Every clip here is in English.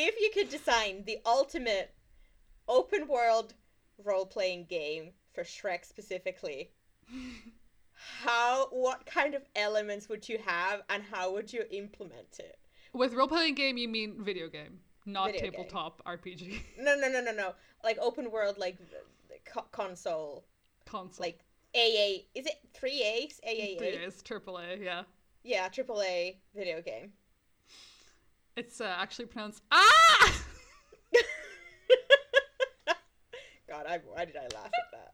If you could design the ultimate open world role-playing game for Shrek specifically, what kind of elements would you have and how would you implement it? With role-playing game, you mean video game, not video tabletop game. RPG. No. Like open world, like console. Console. Like AA. Is it 3A's? AAA? 3A's, AAA, yeah. Yeah, AAA video game. It's actually pronounced ah. God, why did I laugh at that?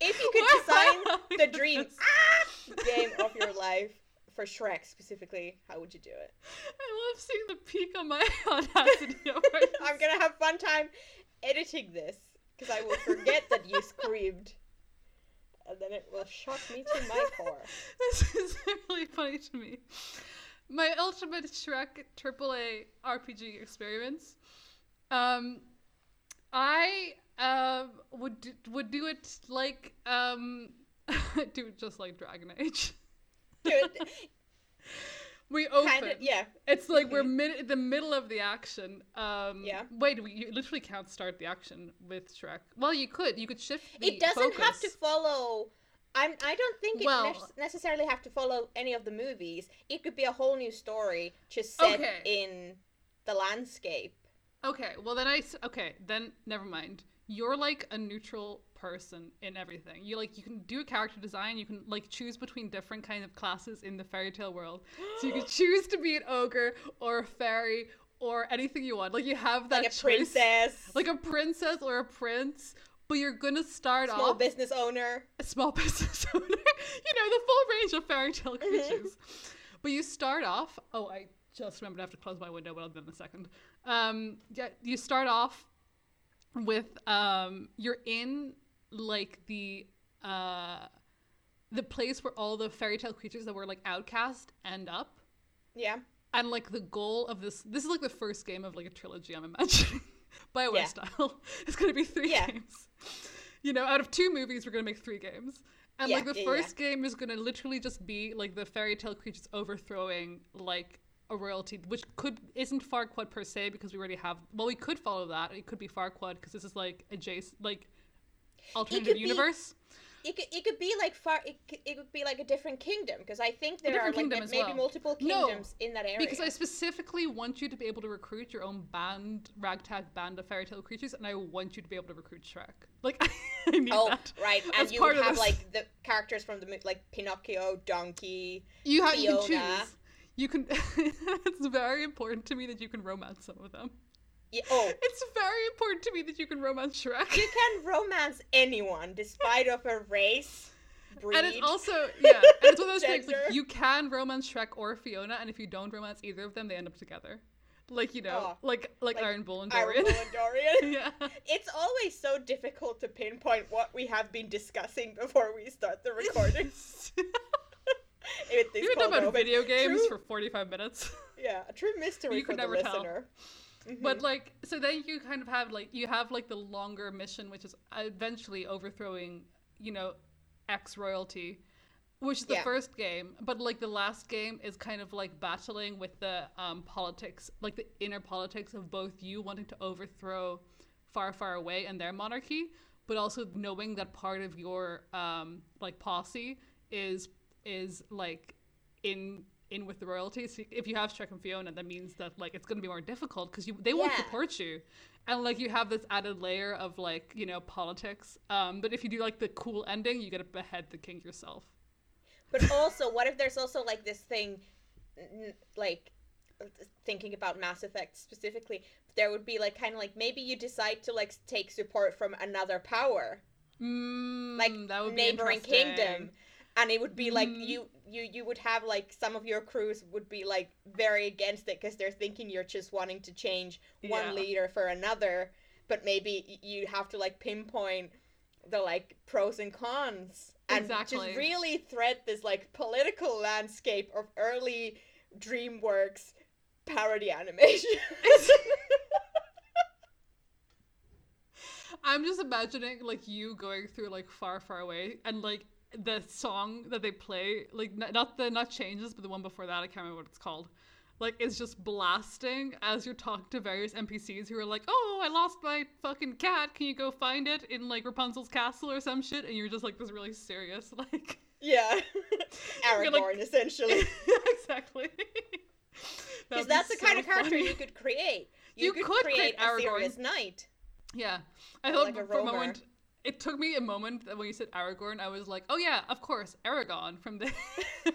If you could design the dream game of your life for Shrek specifically, how would you do it? I love seeing the peak on my audacity. I'm gonna have fun time editing this because I will forget that you screamed. And then it will shock me to my core. This is really funny to me. My ultimate Shrek AAA RPG experience. I would do it like do it just like Dragon Age. We open. Kind of, yeah. It's like we're the middle of the action. Yeah. Wait, you literally can't start the action with Shrek. Well, you could. You could shift the focus. It doesn't have to follow... I don't think it necessarily have to follow any of the movies. It could be a whole new story just set in the landscape. Okay, well then never mind. You're like a neutral person in everything. You can do a character design, you can like choose between different kinds of classes in the fairy tale world. So you can choose to be an ogre or a fairy or anything you want. Like you have that choice. Princess. Like a princess or a prince. But you're gonna start off a small business owner, the full range of fairy tale creatures. But you start off. Oh, I just remembered I have to close my window. But I'll do it in a second. You start off with you're in like the place where all the fairy tale creatures that were like outcast end up. Yeah. And like the goal of this is like the first game of like a trilogy, I'm imagining. Bioware style. It's going to be three games. Out of two movies, we're going to make three games. And the first game is going to literally just be like the fairy tale creatures overthrowing like a royalty, which isn't Farquaad per se because we already have, we could follow that. It could be Farquaad because this is like adjacent, like alternative universe. It could be like a different kingdom because I think there are like multiple kingdoms in that area. Because I specifically want you to be able to recruit your own ragtag band of fairy tale creatures, and I want you to be able to recruit Shrek. Like I need that. Oh, right, and you would have this. Like the characters from the movie, like Pinocchio, Donkey, Fiona. You can choose. It's very important to me that you can romance some of them. Yeah, it's very important to me that you can romance Shrek. You can romance anyone, despite of a race, breed. And it's also, and it's one of those things, like, you can romance Shrek or Fiona, and if you don't romance either of them, they end up together. Like, like Iron Bull and Dorian. Yeah. It's always so difficult to pinpoint what we have been discussing before we start the recording. You've been talking about video games for 45 minutes. Yeah, a true mystery for the listener. You could never tell. Mm-hmm. But like, so then you kind of have like, you have like the longer mission, which is eventually overthrowing, X royalty, which is the first game. But like the last game is kind of like battling with the politics, like the inner politics of both you wanting to overthrow Far, Far Away and their monarchy, but also knowing that part of your like posse is like in with the royalties. So if you have Shrek and Fiona, that means that like it's going to be more difficult because they won't support you, and like you have this added layer of like politics. But if you do like the cool ending, you get to behead the king yourself. But also, what if there's also like this thing, like thinking about Mass Effect specifically, there would be like kind of like maybe you decide to like take support from another power, like that would be neighboring kingdom. And it would be like you would have like some of your crews would be like very against it because they're thinking you're just wanting to change one leader for another, but maybe you have to like pinpoint the like pros and cons and just really thread this like political landscape of early DreamWorks parody animation. I'm just imagining like you going through like Far, Far Away and like the song that they play, like not changes, but the one before that, I can't remember what it's called. like, is just blasting as you're talking to various NPCs who are like, oh, I lost my fucking cat, can you go find it in, like, Rapunzel's castle or some shit? And you're just, like, this really serious, like... Yeah. Aragorn, like... essentially. Exactly. Because that's the kind of character you could create. You could create Aragorn. A serious knight. Yeah. I thought like for a moment... It took me a moment that when you said Aragorn, I was like, oh yeah, of course, Aragorn from the... You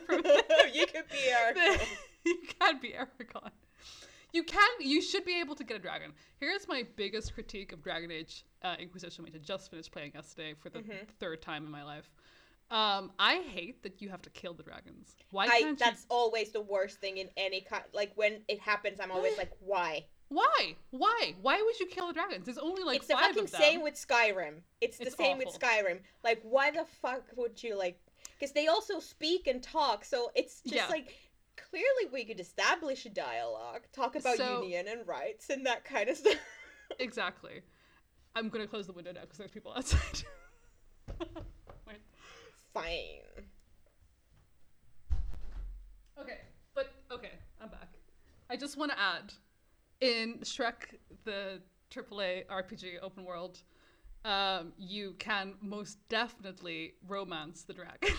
could be Aragorn. You can be Aragorn. You should be able to get a dragon. Here's my biggest critique of Dragon Age Inquisition, which I just finished playing yesterday for the third time in my life. I hate that you have to kill the dragons. Why can't you... That's always the worst thing in any kind. Like, when it happens, I'm always like, why? Why would you kill the dragons? There's only like 5 of them. It's the fucking same with Skyrim. It's the same with Skyrim. Like, why the fuck would you, like... Because they also speak and talk, so it's just like... Clearly we could establish a dialogue, talk about union and rights and that kind of stuff. Exactly. I'm going to close the window now because there's people outside. Fine. Okay, I'm back. I just want to add... In Shrek, the AAA RPG open world, you can most definitely romance the dragon.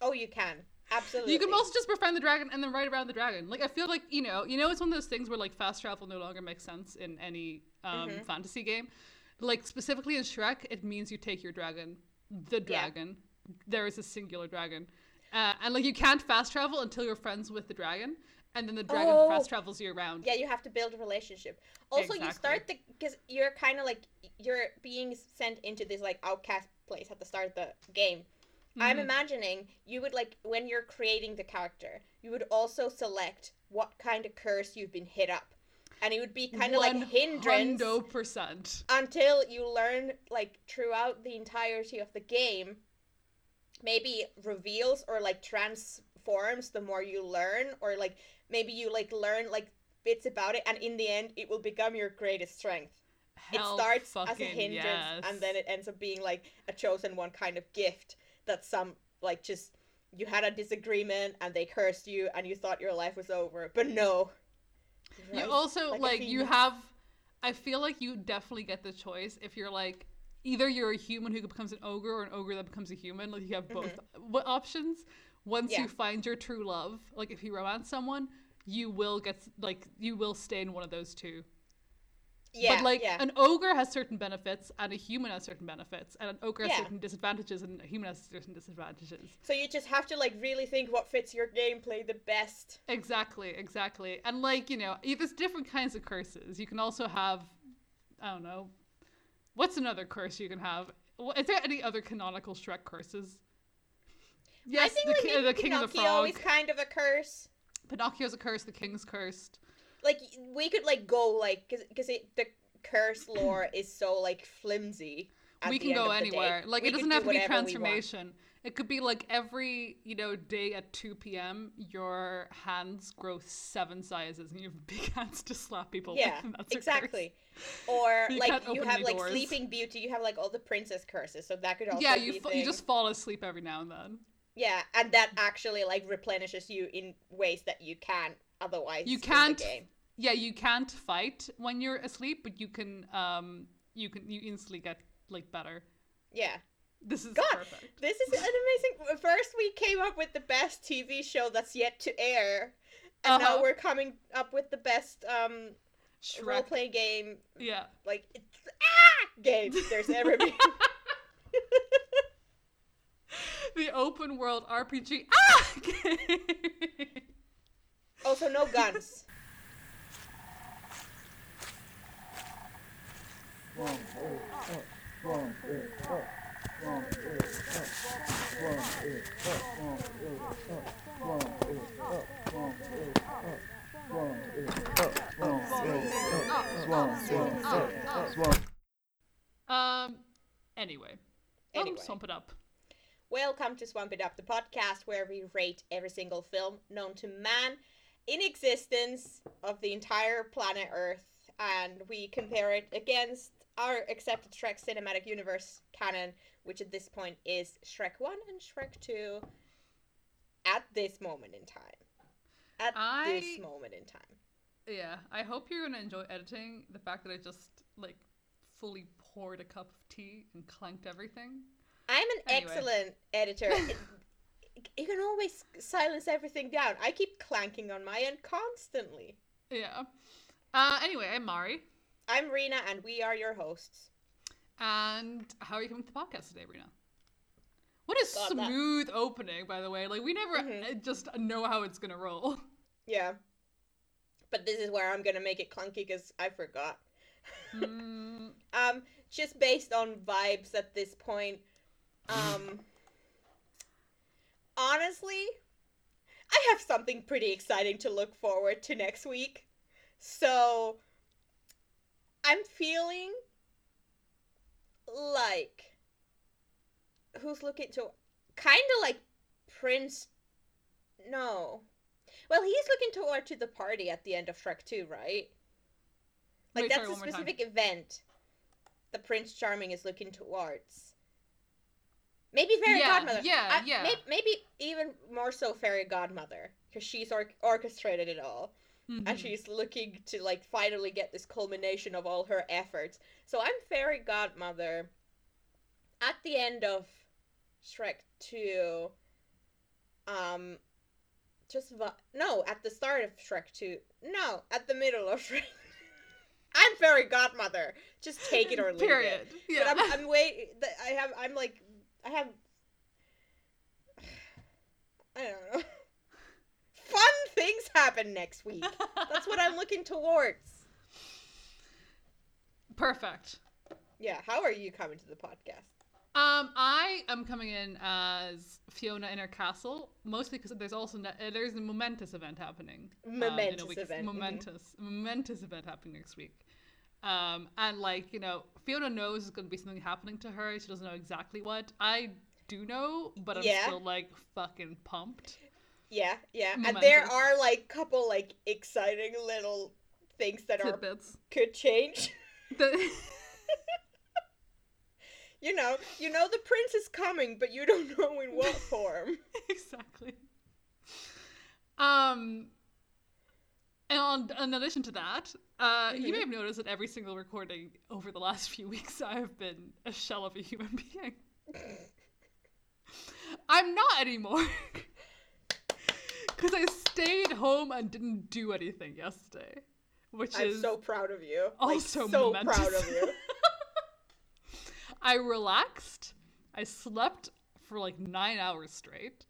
Oh, you can. Absolutely. You can also just befriend the dragon and then ride around the dragon. Like, I feel like, you know, it's one of those things where, like, fast travel no longer makes sense in any fantasy game. Like, specifically in Shrek, it means you take your dragon. The dragon. Yeah. There is a singular dragon. And, like, you can't fast travel until you're friends with the dragon. And then the dragon fast travels you around. Yeah, you have to build a relationship. Also, exactly. You start the... Because you're kind of like... You're being sent into this, like, outcast place at the start of the game. Mm-hmm. I'm imagining you would, like... When you're creating the character, you would also select what kind of curse you've been hit up. And it would be kind of like hindrance... 100%. Until you learn, like, throughout the entirety of the game, maybe reveals or, like, transforms the more you learn or, like... Maybe you, like, learn, like, bits about it, and in the end, it will become your greatest strength. It starts as a hindrance, and then it ends up being, like, a chosen one kind of gift that some, like, just, you had a disagreement, and they cursed you, and you thought your life was over, but no. Right? You also, like you have, I feel like you definitely get the choice if you're, like, either you're a human who becomes an ogre or an ogre that becomes a human. Like, you have both options. Once you find your true love, like, if you romance someone, you will get, like, you will stay in one of those two. Yeah, but, like, an ogre has certain benefits, and a human has certain benefits, and an ogre has certain disadvantages, and a human has certain disadvantages. So you just have to, like, really think what fits your gameplay the best. Exactly. And, like, you know, there's different kinds of curses. You can also have, I don't know, what's another curse you can have? Is there any other canonical Shrek curses? Yes, I think the King of the Frog. Pinocchio is kind of a curse. Pinocchio's a curse. The King's cursed. Like, we could, like, go, like, because the curse lore is so, like, flimsy. We can go anywhere. Like, it doesn't have to be transformation. It could be, like, every, you know, day at 2 p.m., your hands grow 7 sizes and you have big hands to slap people with. Yeah, exactly. Or, like, you have, like, Sleeping Beauty. You have, like, all the princess curses. So that could also be a thing. You just fall asleep every now and then. Yeah, and that actually, like, replenishes you in ways that you can't otherwise in the game. Yeah, you can't fight when you're asleep, but you instantly get, like, better. Yeah. This is perfect. This is an amazing... First, we came up with the best TV show that's yet to air, and now we're coming up with the best role-playing game. Yeah. Like, it's... Game there's ever been. The open world RPG. Also, no guns. Anyway. Swamp it up. Welcome to Swamp It Up, the podcast where we rate every single film known to man in existence of the entire planet Earth, and we compare it against our accepted Shrek cinematic universe canon, which at this point is Shrek 1 and Shrek 2 at this moment in time. at this moment in time. Yeah, I hope you're gonna enjoy editing the fact that I just like fully poured a cup of tea and clanked everything. I'm an excellent editor. You can always silence everything down. I keep clanking on my end constantly. Yeah. Anyway, I'm Mari. I'm Rena, and we are your hosts. And how are you coming to the podcast today, Rena? What a smooth opening, by the way. Like, we never just know how it's going to roll. Yeah. But this is where I'm going to make it clunky because I forgot. Just based on vibes at this point. Honestly, I have something pretty exciting to look forward to next week. So, I'm feeling like... Who's looking to... Kind of like Prince... No. Well, he's looking toward to the party at the end of Shrek 2, right? Like, wait, that's a specific event the Prince Charming is looking towards. Maybe Fairy Godmother. Yeah, yeah. Maybe even more so Fairy Godmother, because she's orchestrated it all. Mm-hmm. And she's looking to, like, finally get this culmination of all her efforts. So I'm Fairy Godmother at the end of Shrek 2. At the start of Shrek 2. No, at the middle of Shrek 2. I'm Fairy Godmother. Just take it or leave it. Yeah. But I'm waiting. I don't know. Fun things happen next week. That's what I'm looking towards. Perfect. Yeah. How are you coming to the podcast? I am coming in as Fiona in her castle, mostly because there's also there's a momentous event happening. Momentous event happening next week. And like, you know, Fiona knows there's going to be something happening to her. She doesn't know exactly what. I do know, but I'm still like fucking pumped. Yeah. Momentum. And there are like couple like exciting little things that tidbits could change. You know the prince is coming, but you don't know in what form. Exactly. And in addition to that, you may have noticed that every single recording over the last few weeks, I have been a shell of a human being. I'm not anymore. Because I stayed home and didn't do anything yesterday, I'm so proud of you. Also like, so momentous. Proud of you. I relaxed. I slept for like 9 hours straight.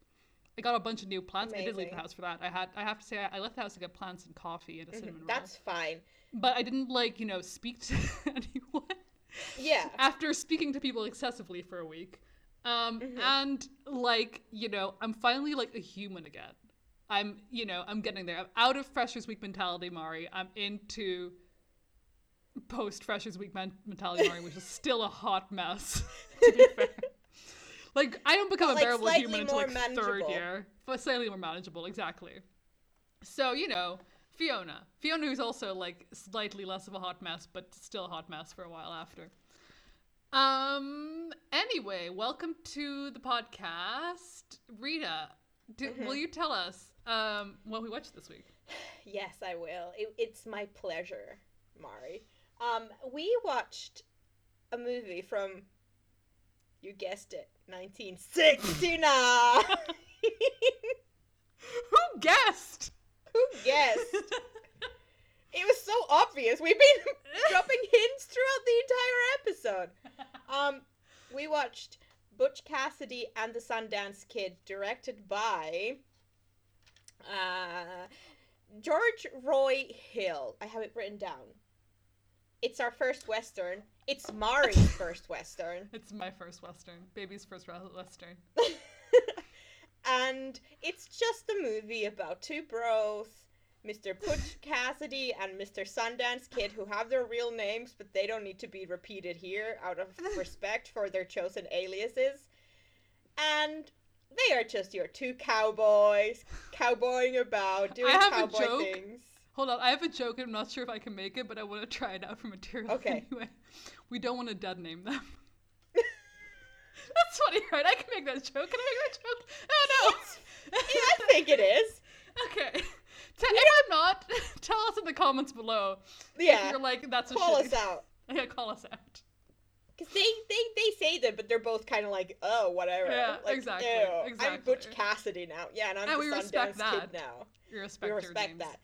I got a bunch of new plants. Amazing. I did leave the house for that. I have to say, I left the house to get plants and coffee and a cinnamon roll. That's fine. But I didn't like, you know, speak to anyone. Yeah. After speaking to people excessively for a week. And like, you know, I'm finally like a human again. I'm getting there. I'm out of Freshers Week mentality, Mari. I'm into post-Freshers Week mentality, Mari, which is still a hot mess, to be fair. Like, I don't become a bearable human until, like, third year. But slightly more manageable, exactly. So, you know, Fiona who's also, like, slightly less of a hot mess, but still a hot mess for a while after. Anyway, welcome to the podcast. Rita, will you tell us what we watched this week? Yes, I will. It's my pleasure, Mari. We watched a movie from, you guessed it, 1969. Who guessed? It was so obvious. We've been dropping hints throughout the entire episode. We watched Butch Cassidy and the Sundance Kid, directed by George Roy Hill. I have it written down. It's our first Western. It's Mari's first Western. It's my first Western. Baby's first Western. And it's just a movie about two bros, Mr. Butch Cassidy and Mr. Sundance Kid, who have their real names, but they don't need to be repeated here out of respect for their chosen aliases. And they are just your two cowboys, cowboying about, doing cowboy things. Hold on, I have a joke, and I'm not sure if I can make it, but I want to try it out for material anyway. We don't want to dead name them. That's funny, right? I can make that joke. Can I make that joke? Oh, no. I think it is. Okay. If I'm not, tell us in the comments below. Yeah. If you're like, that's a shit. Call us out. Yeah, call us out. Because they say that, but they're both kind of like, oh, whatever. Yeah, like, exactly. Ew, exactly. I'm Butch Cassidy now. Yeah, and I'm the Sundance Kid now. We respect that.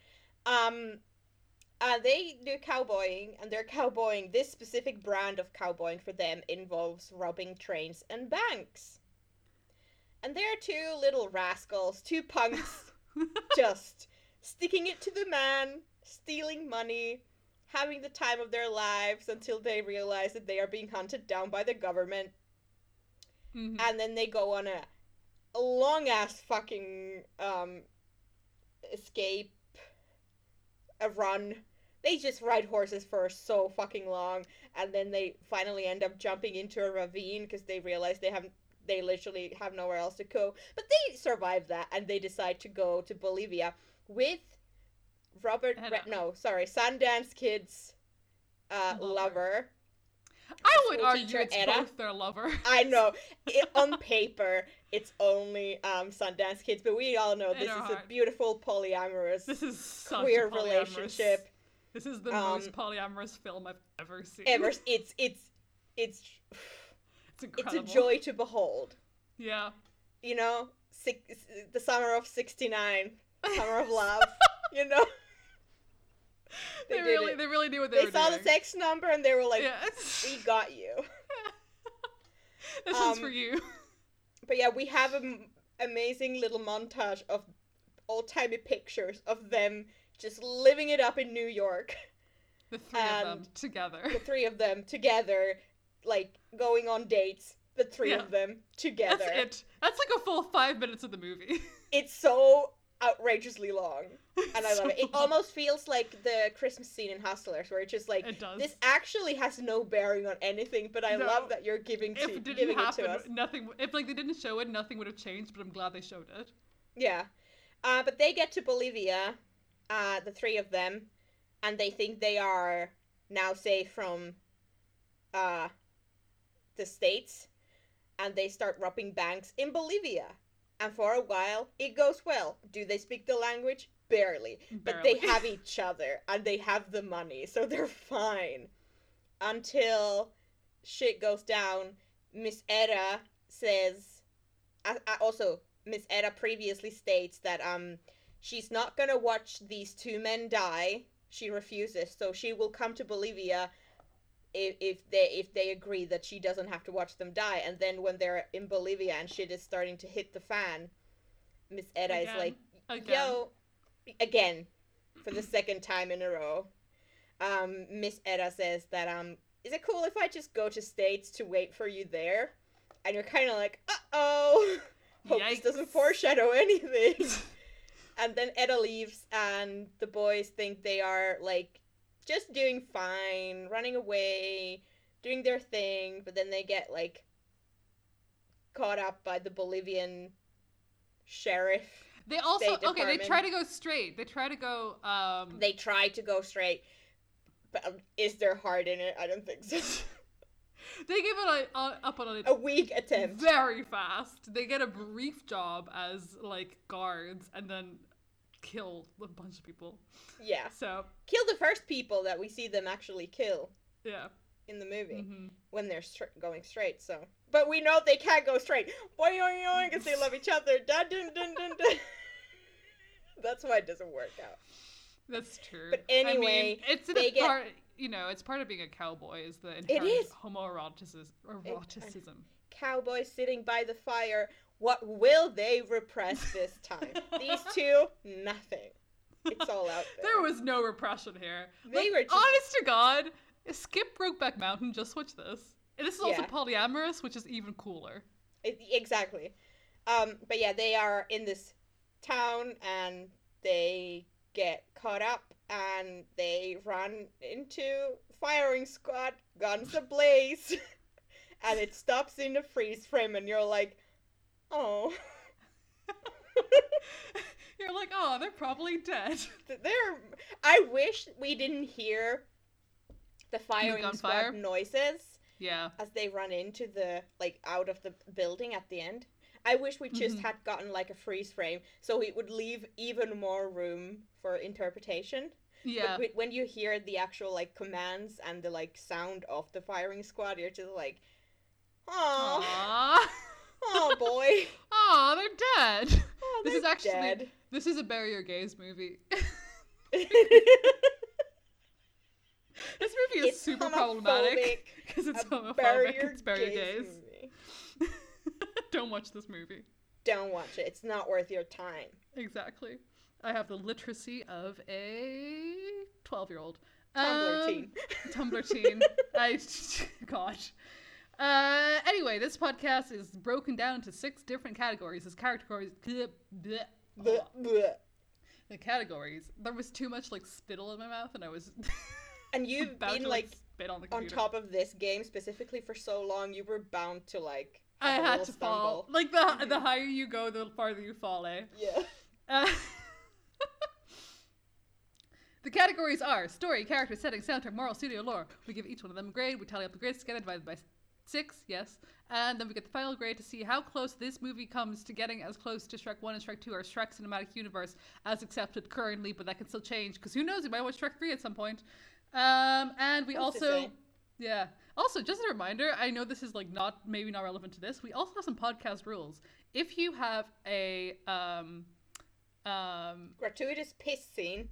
They do cowboying, and their cowboying, this specific brand of cowboying for them involves robbing trains and banks. And they're two little rascals, two punks, just sticking it to the man, stealing money, having the time of their lives until they realize that they are being hunted down by the government. Mm-hmm. And then they go on a long-ass fucking escape, a run. They just ride horses for so fucking long, and then they finally end up jumping into a ravine because they realize they literally have nowhere else to go. But they survive that, and they decide to go to Bolivia with Sundance Kid's lover. I would argue it's Etta. Both their lover. I know. On paper, it's only Sundance Kids, but we all know this is a beautiful polyamorous queer relationship. This is the most polyamorous film I've ever seen. It's incredible. It's a joy to behold. Yeah. You know, the summer of '69, summer of love. You know. They really knew what they were doing. They saw the sex number and they were like, we got you. This is for you. But yeah, we have an amazing little montage of old-timey pictures of them just living it up in New York. The three of them together, like going on dates. The three of them together. That's it. That's like a full 5 minutes of the movie. It's so outrageously long, and I love it. It almost feels like the Christmas scene in Hustlers, where it's just like, this actually has no bearing on anything, but I love that you're giving it to us. Nothing. If like they didn't show it, nothing would have changed. But I'm glad they showed it. Yeah, but they get to Bolivia, the three of them, and they think they are now safe from, the States, and they start robbing banks in Bolivia. And for a while, it goes well. Do they speak the language? Barely. But they have each other, and they have the money, so they're fine. Until shit goes down. Miss Etta says... Also, Miss Etta previously states that she's not going to watch these two men die. She refuses, so she will come to Bolivia if they agree that she doesn't have to watch them die. And then when they're in Bolivia and shit is starting to hit the fan, Miss Etta is like, again, for the second time in a row, Miss Etta says that, is it cool if I just go to States to wait for you there? And you're kind of like, uh-oh, hope this doesn't foreshadow anything. And then Etta leaves, and the boys think they are, like, just doing fine, running away, doing their thing, but then they get, like, caught up by the Bolivian sheriff. They also, they try to go straight. They try to go straight, but is there heart in it? I don't think so. They give it up on it. A weak attempt. Very fast. They get a brief job as, like, guards, and then kill a bunch of people. Yeah. So kill the first people that we see them actually kill. Yeah. In the movie, mm-hmm. when they're going straight. So, but we know they can't go straight. Boing boing boing, because they love each other. Dun dun dun dun dun. That's why it doesn't work out. That's true. But anyway, I mean, it's part of being a cowboy is the inherent homoeroticism. Cowboy sitting by the fire. What will they repress this time? These two, nothing. It's all out there. There was no repression here. They were just... Honest to God, skip Brokeback Mountain, just watch this. And this is also polyamorous, which is even cooler. Exactly. But yeah, they are in this town, and they get caught up, and they run into firing squad, guns ablaze, and it stops in a freeze frame, and you're like... Oh. You're like, oh, they're probably dead. I wish we didn't hear the firing squad noises. Yeah. As they run into the, like, out of the building at the end. I wish we just had gotten like a freeze frame, so it would leave even more room for interpretation. Yeah. But when you hear the actual like commands and the like sound of the firing squad, you're just like, "Aww, oh boy, oh they're dead." Oh, they're dead. This is a bury your gays movie. This movie is super problematic because it's homophobic. It's bury your gays. Don't watch this movie. Don't watch it. It's not worth your time. Exactly. I have the literacy of a 12-year-old. Tumblr teen. Tumblr teen. Gosh. Anyway, this podcast is broken down into 6 different categories. As categories... The categories. There was too much, like, spittle in my mouth, and I was... And you've been, like, spit on top of this game specifically for so long, you were bound to, like... I had to stumble. Fall. Like, the higher you go, the farther you fall, eh? Yeah. The categories are story, character, setting, soundtrack, moral, studio, lore. We give each one of them a grade. We tally up the grades together, divided by 6, yes. And then we get the final grade to see how close this movie comes to getting as close to Shrek 1 and Shrek 2 or Shrek Cinematic Universe as accepted currently, but that can still change, because who knows, we might watch Shrek 3 at some point. And we also... Yeah. Also, just a reminder, I know this is like maybe not relevant to this. We also have some podcast rules. If you have a gratuitous piss scene,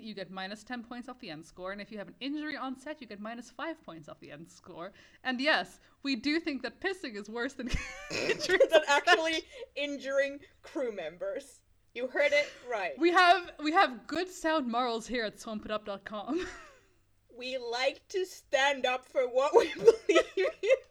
you get minus 10 points off the end score, and if you have an injury on set, you get minus 5 points off the end score. And yes, we do think that pissing is worse than actually injuring crew members. You heard it right. We have good sound morals here at swampitup.com. We like to stand up for what we believe in.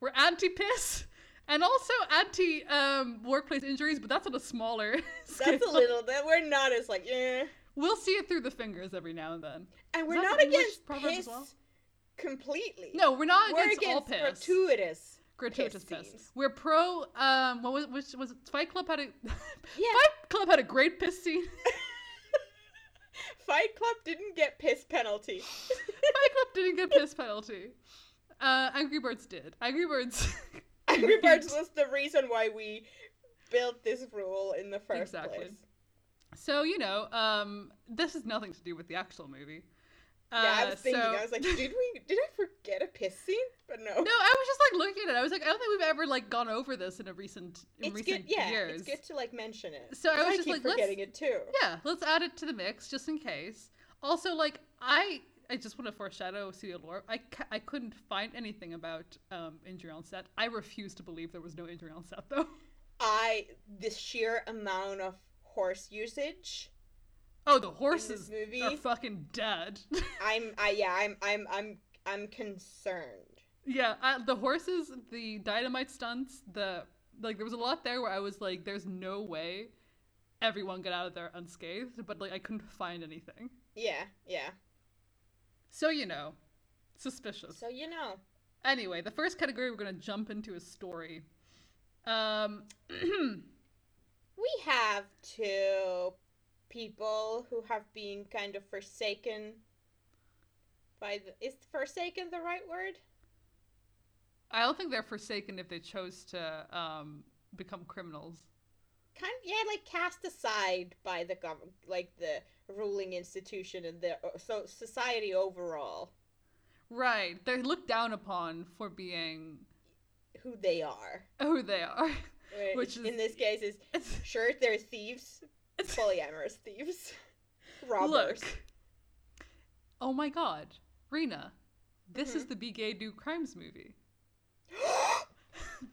We're anti-piss and also anti-workplace injuries, but that's on a smaller scale. That's a little bit. We're not as like, eh. We'll see it through the fingers every now and then. And we're not against piss as well? Completely. No, we're not against all piss. We're against gratuitous piss. We're pro, Fight Club had a, yeah. Fight Club had a great piss scene. Fight Club didn't get piss penalty. Fight Club didn't get piss penalty. Angry Birds did. Angry Birds was the reason why we built this rule in the first place. So, you know, this has nothing to do with the actual movie. Yeah, I was thinking, I was like, did I forget a piss scene? But no. No, I was just like looking at it. I was like, I don't think we've ever like gone over this in recent years. It's good to like mention it. So I was just like, forgetting it too. Yeah, let's add it to the mix just in case. Also, like I just want to foreshadow studio lore. I couldn't find anything about injury on set. I refuse to believe there was no injury on set though. The sheer amount of horse usage. Oh, the horses are fucking dead. I'm concerned. Yeah, the horses, the dynamite stunts, there was a lot there where I was like, there's no way everyone got out of there unscathed, but like I couldn't find anything. Yeah. So you know, suspicious. So you know. Anyway, the first category we're gonna jump into is story. We have to. People who have been kind of forsaken by is forsaken the right word? I don't think they're forsaken if they chose to become criminals. Kind of, yeah, like cast aside by the government, like the ruling institution and the so society overall. Right, they're looked down upon for being who they are. Which in this case is sure they're thieves. Polyamorous thieves. Robbers. Look. Oh my god. Rena, this is the Be Gay Do Crimes movie.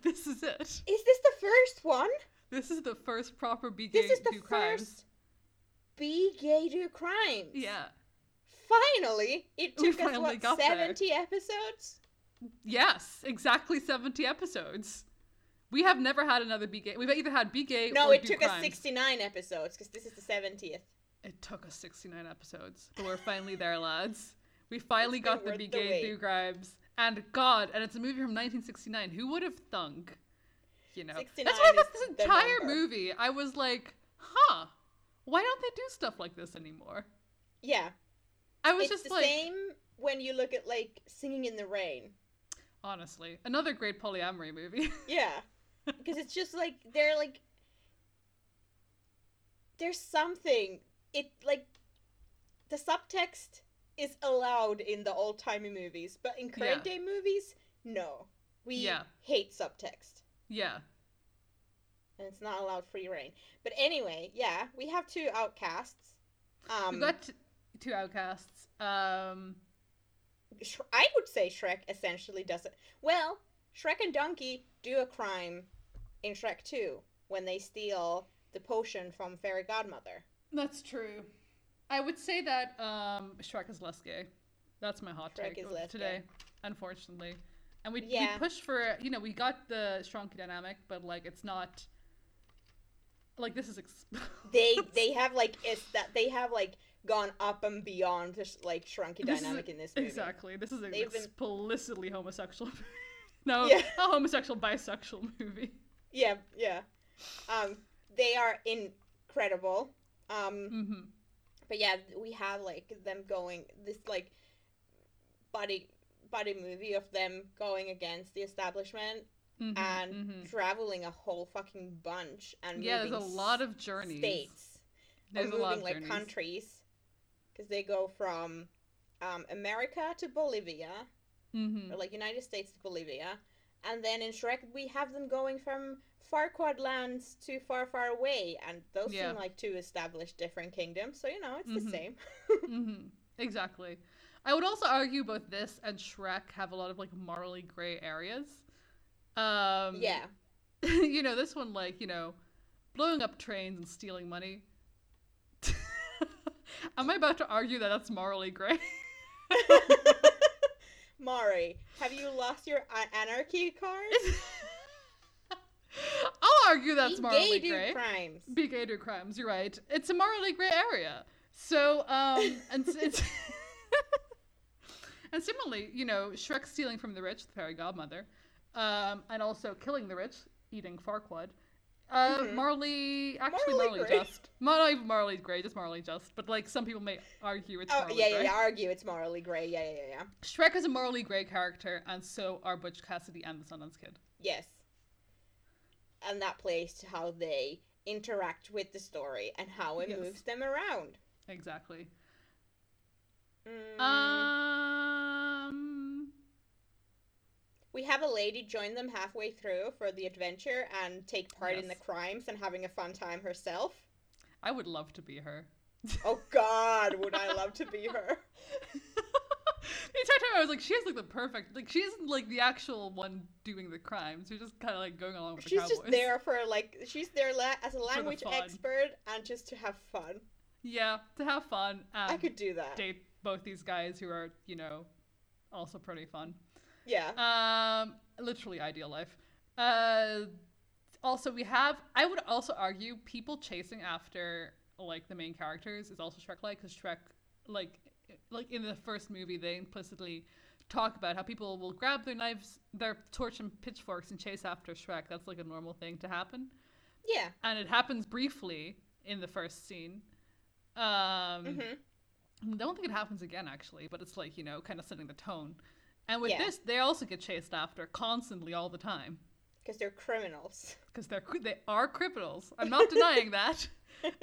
This is it. Is this the first one? This is the first proper Be Gay Do Crimes. This is the first Be Gay Do Crimes. Yeah. Finally, it took us, what, 70 episodes? Yes, exactly 70 episodes. We have never had another Be Gay. We've either had Be Gay or it took us 69 episodes, because this is the 70th. It took us 69 episodes. But we're finally there, lads. We finally got the Be Gay Do Crimes. And God, and it's a movie from 1969. Who would have thunk? You know? That's why I thought this entire movie, I was like, huh, why don't they do stuff like this anymore? Yeah. I was just like... It's the same when you look at, like, Singing in the Rain. Honestly. Another great polyamory movie. Yeah. Because it's just like, they're like, there's something. It, like, the subtext is allowed in the old-timey movies, but in current-day movies, no. We hate subtext. Yeah. And it's not allowed free reign. But anyway, yeah, we have two outcasts. We've got two outcasts. I would say Shrek essentially does it. Well, Shrek and Donkey do a crime in Shrek 2 when they steal the potion from Fairy Godmother. That's true. I would say that Shrek is less gay. That's my hot take today, unfortunately. And we pushed for, you know, we got the Shrunky dynamic, but, like, it's not, like, this is, they have gone up and beyond the, like, Shrunky dynamic in this movie. Exactly. This is an explicitly homosexual, a homosexual, bisexual movie. Yeah, yeah. They are incredible. Mm-hmm. But yeah, we have, like, them going, this, like, buddy movie of them going against the establishment and traveling a whole fucking bunch and moving there's a lot of journeys. States. There's moving, a lot of like, journeys. Countries. Because they go from America to Bolivia, or, like, United States to Bolivia. And then in Shrek, we have them going from Farquaad lands to Far, Far Away. And those seem like two established different kingdoms. So, you know, it's the same. Exactly. I would also argue both this and Shrek have a lot of, like, morally gray areas. Yeah. You know, this one, like, you know, blowing up trains and stealing money. Am I about to argue that that's morally gray? Mari, have you lost your anarchy card? I'll argue that's morally gray. Be gay, do crimes. You're right. It's a morally gray area. So, and it's... And similarly, you know, Shrek stealing from the rich, the fairy godmother, and also killing the rich, eating Farquaad. Morally just. Not even morally gray, just morally just. But, like, some people may argue it's morally gray. Argue it's morally gray. Yeah. Shrek is a morally gray character, and so are Butch Cassidy and the Sundance Kid. Yes. And that plays to how they interact with the story and how it moves them around. Exactly. We have a lady join them halfway through for the adventure and take part in the crimes and having a fun time herself. I would love to be her. Oh God, would I love to be her? The entire time I was like, she has like the perfect, like she isn't like the actual one doing the crimes. She's just kind of like going along with the cowboys. She's just there for like, she's there as a language expert and just to have fun. Yeah, to have fun. I could do that. Date both these guys who are, you know, also pretty fun. Yeah. Literally ideal life. Also, we have, I would also argue people chasing after, like, the main characters is also Shrek-like, because Shrek, like in the first movie, they implicitly talk about how people will grab their knives, their torch and pitchforks and chase after Shrek. That's, like, a normal thing to happen. Yeah. And it happens briefly in the first scene. I don't think it happens again, actually, but it's like, you know, kind of setting the tone. And with this, they also get chased after constantly all the time. Because they're criminals. Because they are criminals. I'm not denying that.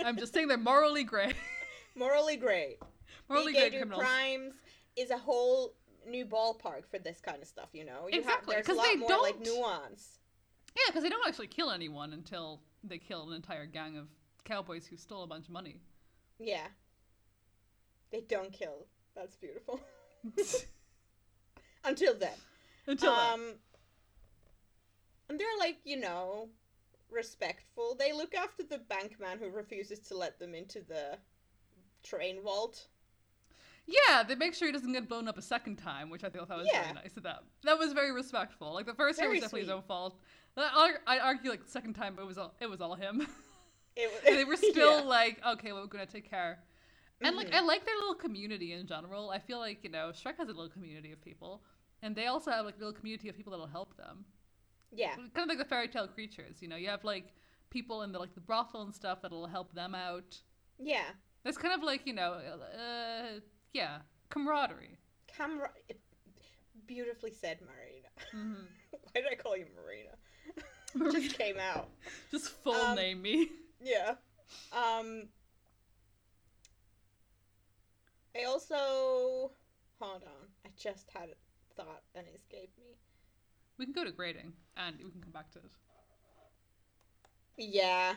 I'm just saying they're morally gray. Morally gray criminals. Crimes is a whole new ballpark for this kind of stuff, you know? There's a lot more, like, nuance. Yeah, because they don't actually kill anyone until they kill an entire gang of cowboys who stole a bunch of money. Yeah. They don't kill. That's beautiful. Until then. And they're like, you know, respectful. They look after the bankman who refuses to let them into the train vault. Yeah, they make sure he doesn't get blown up a second time, which I thought was very nice of them. That was very respectful. Like, the first time was definitely his own fault. I argue, like, the second time it was all him. They were still like, okay, well, we're going to take care. And, like, I like their little community in general. I feel like, you know, Shrek has a little community of people. And they also have, like, a little community of people that'll help them. Yeah. Kind of like the fairy tale creatures, you know? You have, like, people in, the like, the brothel and stuff that'll help them out. Yeah. That's kind of like, you know, camaraderie. Beautifully said, Marina. Why did I call you Marina? just came out. Just full name me. Yeah. I also... Hold on. I just had a thought and it escaped me. We can go to grading and we can come back to it. Yeah.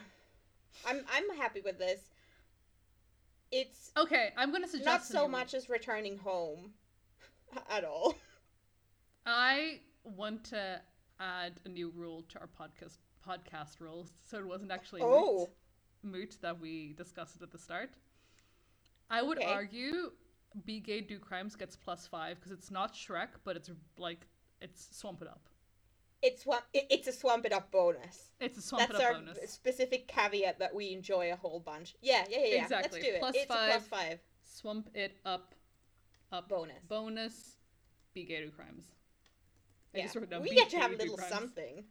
I'm happy with this. It's... Okay, I'm going to suggest... Not so much as returning home. At all. I want to add a new rule to our podcast rules, so it wasn't actually moot that we discussed it at the start. I would argue Be Gay, Do Crimes gets +5 because it's not Shrek, but it's like it's Swamp It Up. It's a Swamp It Up bonus. It's a Swamp It Up bonus. That's our specific caveat that we enjoy a whole bunch. Yeah. Exactly. Let's do it. +5 Swamp It Up bonus. Be Gay, Do Crimes. Yeah. We get to have a little something.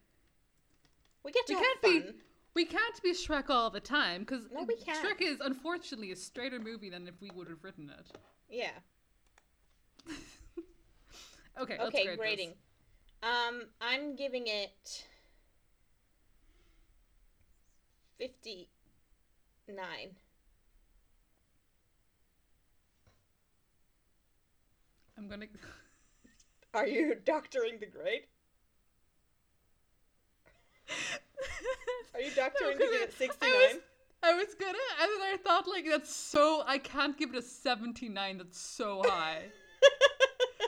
We get to have fun. We can't be Shrek all the time, because Shrek is, unfortunately, a straighter movie than if we would have written it. Yeah. Okay, let's grade grading. This. I'm giving it 59. I'm gonna... Are you doctoring the grade? Are you doctoring to give it 69? I was gonna, and then I thought, like, that's so... I can't give it a 79. That's so high.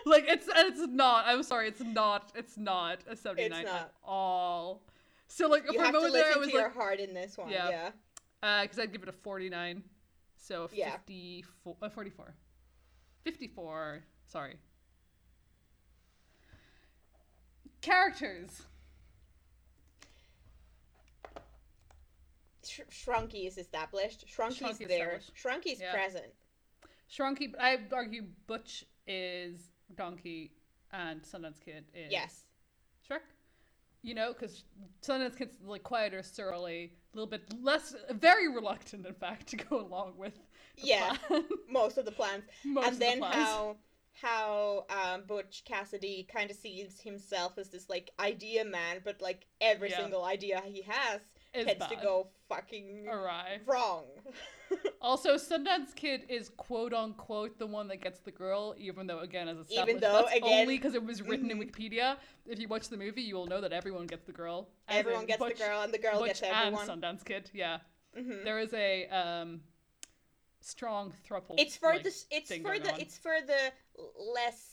Like, it's not. I'm sorry. It's not a 79 at all. So, like, for a moment there, I was like... You have to listen to your heart in this one, yeah. Because I'd give it a 49. So, 54. 54. Sorry. Characters. Shrunky is established. Shrunky's there. Shrunky's present. Shrunky, I argue Butch is Donkey and Sundance Kid is Shrek. You know, because Sundance Kid's like quieter, surly, a little bit less, very reluctant, in fact, to go along with the plan. Most of the plans. How Butch Cassidy kind of sees himself as this, like, idea man, but, like, every single idea he has tends to go fucking wrong. Also, Sundance Kid is quote-unquote the one that gets the girl, even though, again, as established, only because it was written in Wikipedia. If you watch the movie, you will know that everyone gets the girl. Everyone gets Butch, the girl, and the girl Butch gets everyone. And Sundance Kid, Mm-hmm. There is a... strong throuple. It's for the less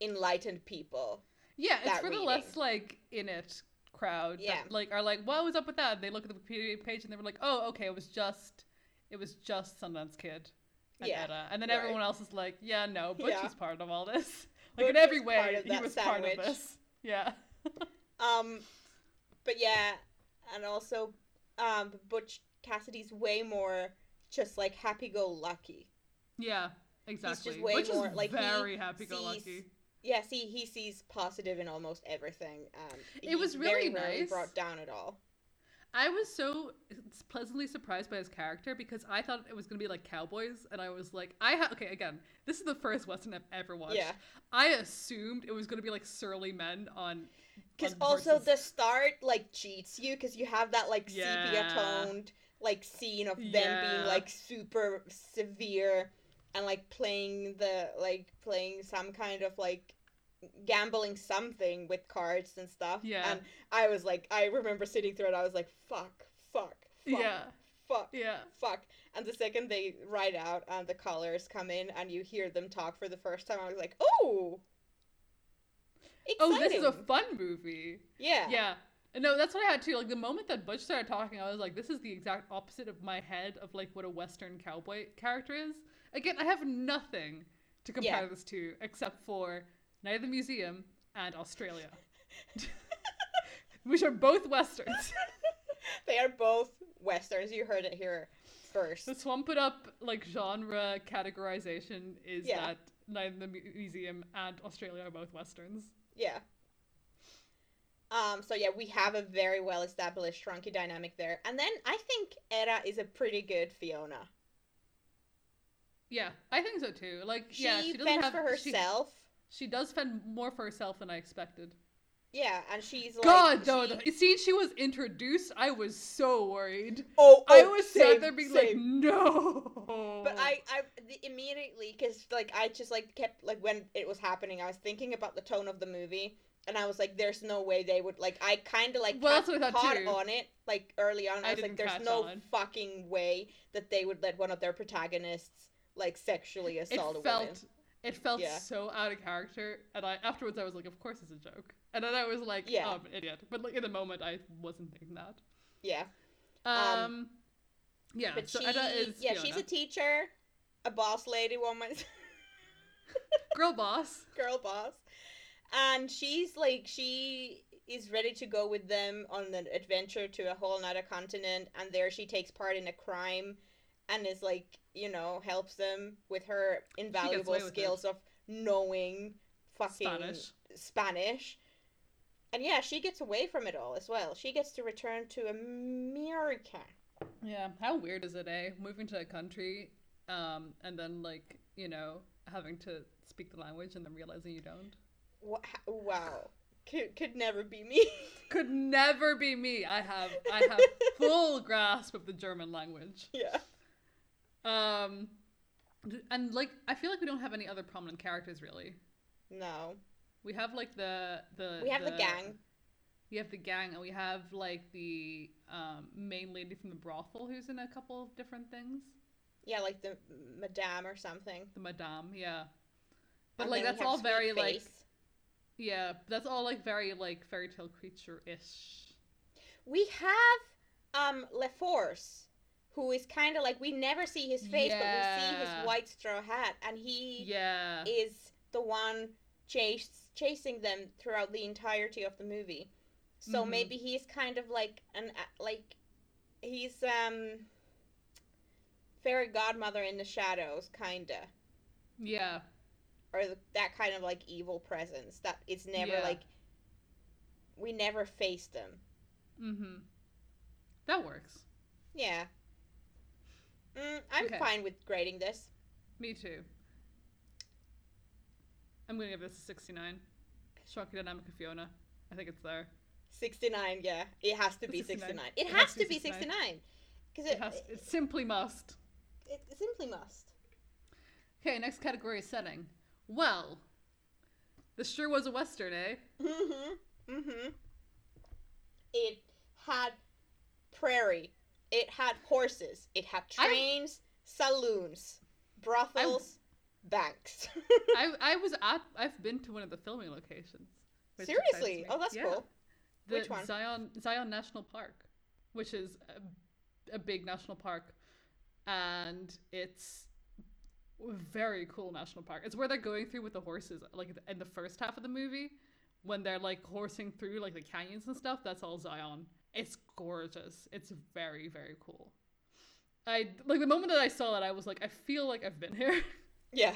enlightened people. Yeah, it's for the less like in it crowd that like are like, what was up with that? And they look at the Wikipedia page and they were like, oh, okay, it was just Sundance Kid and Etta. And then everyone else is like, yeah, no, Butch was part of all this. Like Butch in every way, he was part of this. Yeah. But yeah, and also Butch Cassidy's way more just like happy-go-lucky. Yeah, exactly. He's just way Which more is like very happy-go-lucky. Yeah, he sees positive in almost everything. It was really nice. Brought down at all. I was so pleasantly surprised by his character because I thought it was gonna be like Cowboys, and I was like, okay, again, this is the first Western I've ever watched. Yeah. I assumed it was gonna be like surly men on. Because also the start like cheats you because you have that like sepia toned. Like scene of them being like super severe and like playing some kind of like gambling something with cards and stuff. Yeah. And I was like, I remember sitting through it. I was like, fuck. And the second they ride out and the callers come in and you hear them talk for the first time, I was like, exciting. Oh, this is a fun movie. Yeah. Yeah. No, that's what I had too. Like the moment that Butch started talking, I was like, "This is the exact opposite of my head of like what a Western cowboy character is." Again, I have nothing to compare this to except for Night at the Museum and Australia, which are both westerns. They are both westerns. You heard it here first. The Swamp It Up like genre categorization is that Night at the Museum and Australia are both westerns. Yeah. So yeah, we have a very well-established Shrunky dynamic there. And then I think Etta is a pretty good Fiona. Yeah, I think so too. Like, she fends for herself. She does fend more for herself than I expected. Yeah, and she's like... God, no, no. See, she was introduced. I was so worried. I was sat there being like, no. But I immediately, because, like, I just, like, kept, like, when it was happening, I was thinking about the tone of the movie, and I was like, there's no way they would, like, I kind of, like, caught on it, like, early on. I was like, there's no fucking way that they would let one of their protagonists, like, sexually assault a woman. It felt so out of character, and afterwards I was like, of course it's a joke. And then I was like, oh, I'm an idiot. But like in the moment, I wasn't thinking that. Yeah. Yeah, but so Etta is Fiona. She's a teacher, a boss lady woman. Girl boss. And she's like, she is ready to go with them on an adventure to a whole nother continent. And there she takes part in a crime and is like, you know, helps them with her invaluable skills of knowing fucking Spanish. And yeah, she gets away from it all as well. She gets to return to America. Yeah, how weird is it, eh? Moving to a country, and then, like, you know, having to speak the language and then realizing you don't. Wow. Could never be me. Could never be me. I have full grasp of the German language. Yeah. And, like, I feel like we don't have any other prominent characters, really. No. We have, like, the gang. We have the gang, and we have, like, the main lady from the brothel who's in a couple of different things. Yeah, like the madame or something. The madame, yeah. But, and like, that's all very, like... Yeah, that's all, like, very, like, fairy tale creature-ish. We have LeForce, who is kind of, like, we never see his face, but we see his white straw hat, and he is the one... chasing them throughout the entirety of the movie, so maybe he's kind of like he's fairy godmother in the shadows, kinda. Yeah, or that kind of like evil presence that it's never like we never face them. That works. Yeah. I'm fine with grading this. Me too. I'm going to give this a 69. Shocking dynamic of Fiona. I think it's there. 69, yeah. It has to be 69. It has to be 69. Because it simply must. It simply must. Okay, next category is setting. Well, this sure was a Western, eh? It had prairie. It had horses. It had trains, saloons, brothels. Banks. I've been to one of the filming locations. Seriously? Oh, that's cool. Which one? Zion National Park, which is a big national park, and it's a very cool national park. It's where they're going through with the horses, like in the first half of the movie, when they're like horsing through like the canyons and stuff. That's all Zion. It's gorgeous. It's very, very cool. I like the moment that I saw that, I was like, I feel like I've been here. Yeah.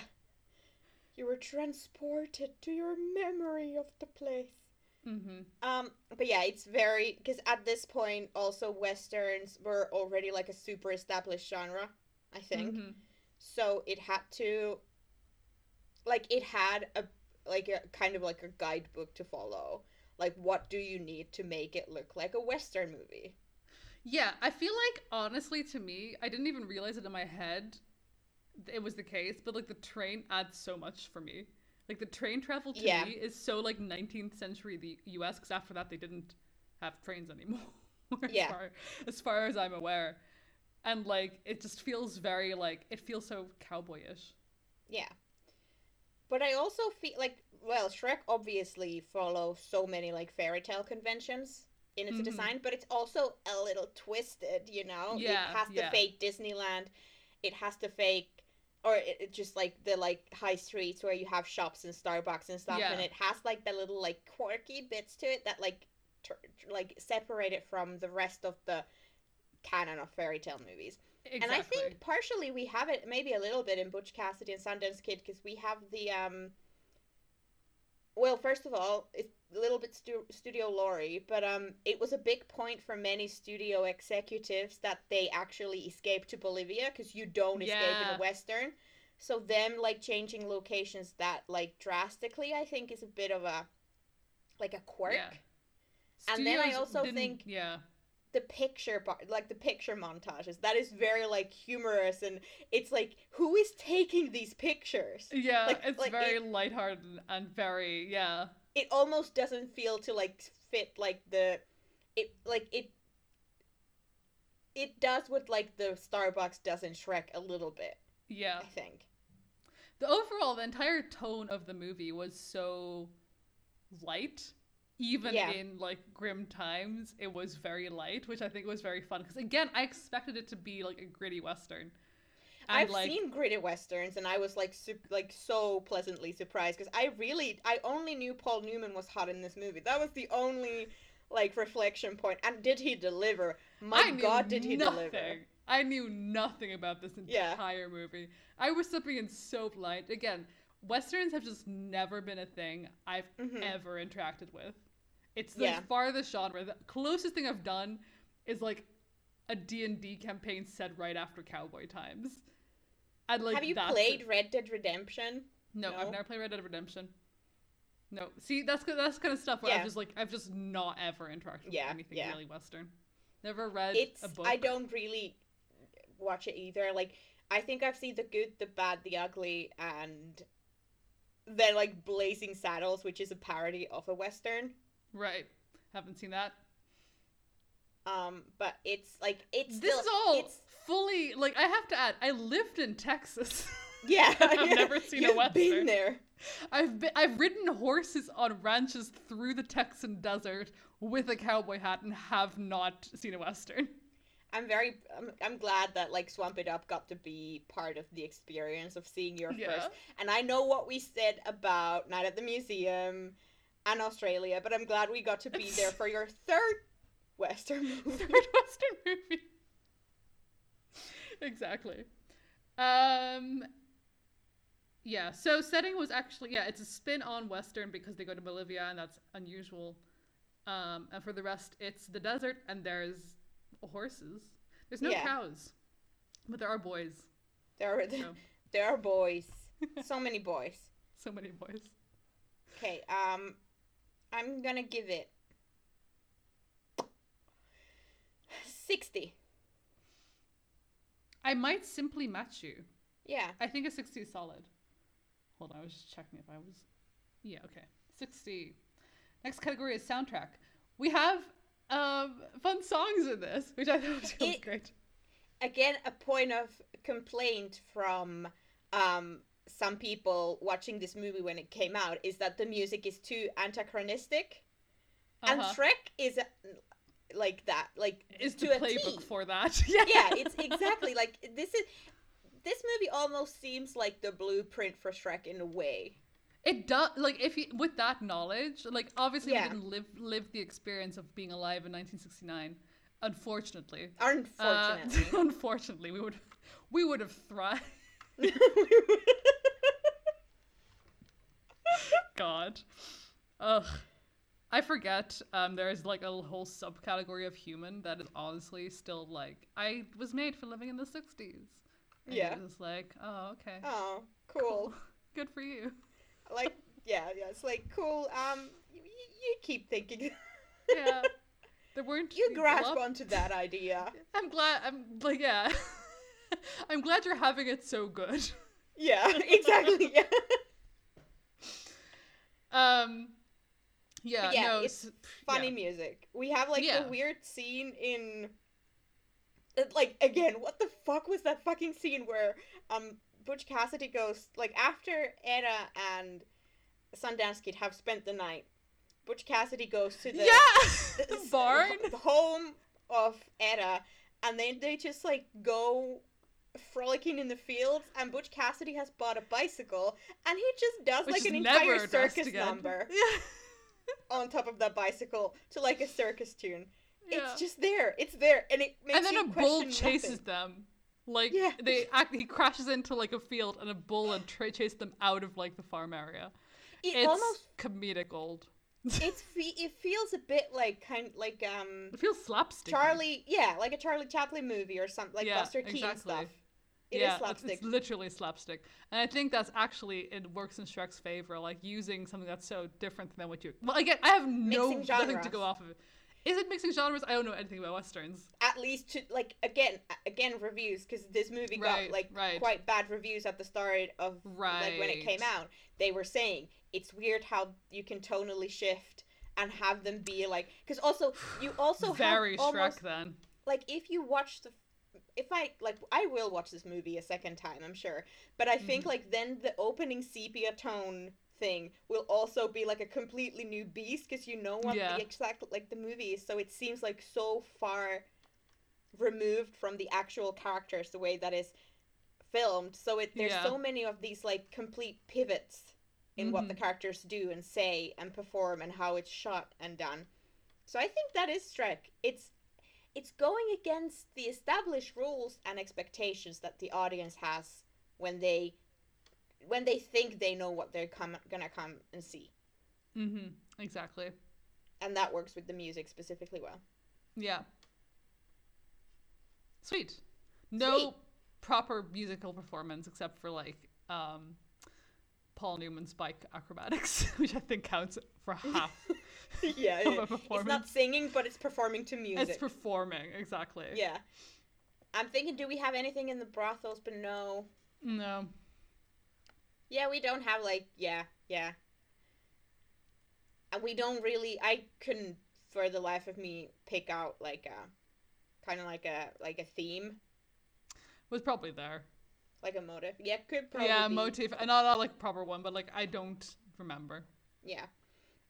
You were transported to your memory of the place. But yeah, it's very... Because at this point, also, Westerns were already, like, a super established genre, I think. So it had to... Like, it had a kind of, like, a guidebook to follow. Like, what do you need to make it look like a Western movie? Yeah, I feel like, honestly, to me, I didn't even realize it in my head... It was the case, but like the train adds so much for me. Like the train travel to me is so like 19th century the US, because after that they didn't have trains anymore. As far as I'm aware. And like it just feels very like it feels so cowboyish. Yeah. But I also feel like, well, Shrek obviously follows so many like fairy tale conventions in its design, but it's also a little twisted, you know? Yeah, it has to fake Disneyland. It has to fake or it just like the like high streets where you have shops and Starbucks and stuff, and it has like the little like quirky bits to it that like separate it from the rest of the canon of fairy tale movies. Exactly. And I think partially we have it maybe a little bit in Butch Cassidy and Sundance Kid, because we have the well, first of all, it's a little bit studio lorry, but it was a big point for many studio executives that they actually escaped to Bolivia, because you don't escape in a Western. So them, like, changing locations that, like, drastically, I think is a bit of a like a quirk. Yeah. And then I also think the picture part, like the picture montages, that is very like humorous, and it's like, who is taking these pictures? Yeah, like, it's like very lighthearted and very It almost doesn't feel to like fit like the it does what like the Starbucks does in Shrek a little bit. Yeah. I think. The entire tone of the movie was so light. Even in like grim times, it was very light, which I think was very fun. Because again, I expected it to be like a gritty Western. And I've seen gritty Westerns, and I was so pleasantly surprised, because I only knew Paul Newman was hot in this movie. That was the only like reflection point. And did he deliver? Did he deliver? I knew nothing about this entire movie. I was stepping in so blind. Again, Westerns have just never been a thing I've ever interacted with. It's the farthest genre. The closest thing I've done is like a D&D campaign set right after Cowboy Times. And like, have you played Red Dead Redemption? No, I've never played Red Dead Redemption. No. See, that's kind of stuff where I've just not ever interacted with anything really Western. Never read a book. I don't really watch it either. Like, I think I've seen The Good, The Bad, The Ugly, and then like Blazing Saddles, which is a parody of a Western. Right. Haven't seen that. But it's like fully like, I have to add, I lived in Texas. Yeah. I've never seen a Western. You've been there. I've ridden horses on ranches through the Texan desert with a cowboy hat and have not seen a Western. I'm glad that like Swamp It Up got to be part of the experience of seeing your first. And I know what we said about Night at the Museum and Australia, but I'm glad we got to be there for your third Western movie. Exactly. Yeah, so setting was actually, it's a spin on Western because they go to Bolivia, and that's unusual. And for the rest, it's the desert, and there's horses. There's no cows, but there are boys. There are boys. So many boys. So many boys. Okay, I'm gonna give it 60. I might simply match you. Yeah. I think a 60 is solid. Hold on, I was just checking if I was... Yeah, okay. 60. Next category is soundtrack. We have fun songs in this, which I thought was great. Again, a point of complaint from some people watching this movie when it came out is that the music is too anachronistic. And Shrek is like that. Like, it's the playbook for that. Yeah, it's exactly like... This movie almost seems like the blueprint for Shrek in a way. It does. Like, if you, with that knowledge, like, obviously we didn't live the experience of being alive in 1969. Unfortunately. Unfortunately, we would have thrived. God. Ugh. I forget. There's like a whole subcategory of human that is honestly still like, I was made for living in the 60s. And it was like, oh, okay. Oh, cool. Good for you. Like, yeah, it's like, cool. You keep thinking. Yeah. There weren't... You grasp onto that idea. I'm glad you're having it so good. Yeah, exactly. Yeah. It's funny music. We have like a weird scene in... Like, again, what the fuck was that fucking scene where Butch Cassidy goes, like, after Etta and Sundance Kid have spent the night, Butch Cassidy goes to the barn, the home of Etta, and then they just, like, go frolicking in the fields, and Butch Cassidy has bought a bicycle, and he just does, like, an entire circus number on top of that bicycle to, like, a circus tune. Yeah. It's just there. It's there, and it makes you question. And then a bull chases them. Like, he crashes into, like, a field, and a bull and chases them out of, like, the farm area. It's almost comedic gold. It feels a bit like, kind of, like, It feels slapstick. Like a Charlie Chaplin movie or something, like Buster Keaton stuff. It is slapstick. It's literally slapstick. And I think that's actually, it works in Shrek's favor, like using something that's so different than what you... Well, again, I have nothing to go off of it. Is it mixing genres? I don't know anything about Westerns. At least, to, like, again, reviews, because this movie got quite bad reviews at the start of, like, when it came out. They were saying, it's weird how you can tonally shift and have them be, like... Because also, you also very have almost... Shrek, then. Like, if you watch the... If I, like, I will watch this movie a second time, I'm sure. But I think, like, then the opening sepia tone... thing will also be like a completely new beast, because you know what the exact, like, the movie is, so it seems like so far removed from the actual characters the way that is filmed, so there's so many of these, like, complete pivots in what the characters do and say and perform and how it's shot and done. So I think that is Shrek. It's going against the established rules and expectations that the audience has when they think they know what they're gonna come and see. Mm-hmm, exactly. And that works with the music specifically well. Yeah. Sweet. Proper musical performance except for, like, Paul Newman's bike acrobatics, which I think counts for half of a performance. It's not singing, but it's performing to music. It's performing, exactly. Yeah. I'm thinking, do we have anything in the brothels? But no. No. Yeah, we don't have, like, yeah. And we don't really, I couldn't for the life of me pick out, like, a theme. Was probably there. Like a motive. Yeah, could probably be. Motif. And not, like, a proper one, but, like, I don't remember. Yeah.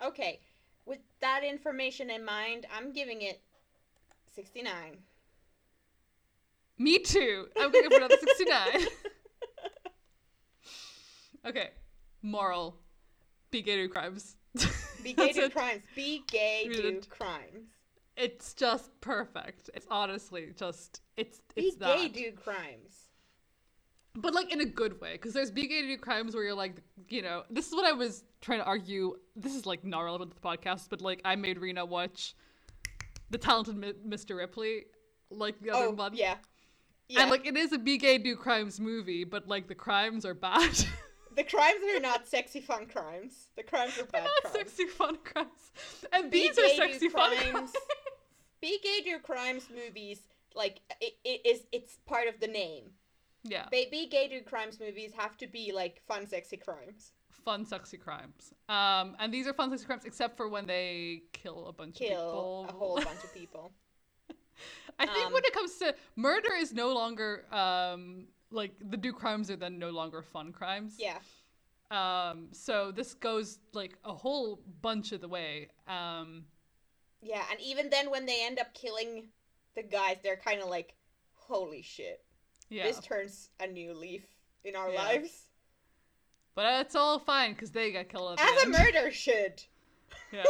Okay. With that information in mind, I'm giving it 69. Me too. I'm going to give it another 69. Okay, moral. Be gay, do crimes. Be gay, do crimes. Be gay, do crimes. It's just perfect. It's honestly just, it's that. Be gay, do crimes. But, like, in a good way, because there's be gay, do crimes where you're like, you know, this is what I was trying to argue. This is, like, not relevant to the podcast, but, like, I made Rena watch The Talented Mr. Ripley, like, the other month. Yeah. And, like, it is a be gay, do crimes movie, but, like, the crimes are bad. The crimes are not sexy fun crimes. The crimes are bad crimes. Not sexy fun crimes. And these are sexy fun crimes. Be gay, do crimes movies, like, it's part of the name. Yeah. Be gay, do crimes movies have to be, like, fun, sexy crimes. Fun, sexy crimes. And these are fun, sexy crimes except for when they kill a bunch of people. Kill a whole bunch of people. I think when it comes to murder is no longer... like, the do crimes are then no longer fun crimes. Yeah. So this goes, like, a whole bunch of the way. Yeah, and even then when they end up killing the guys, they're kind of like, holy shit. Yeah. This turns a new leaf in our lives. But it's all fine, because they got killed at the end. As a murder should. Yeah.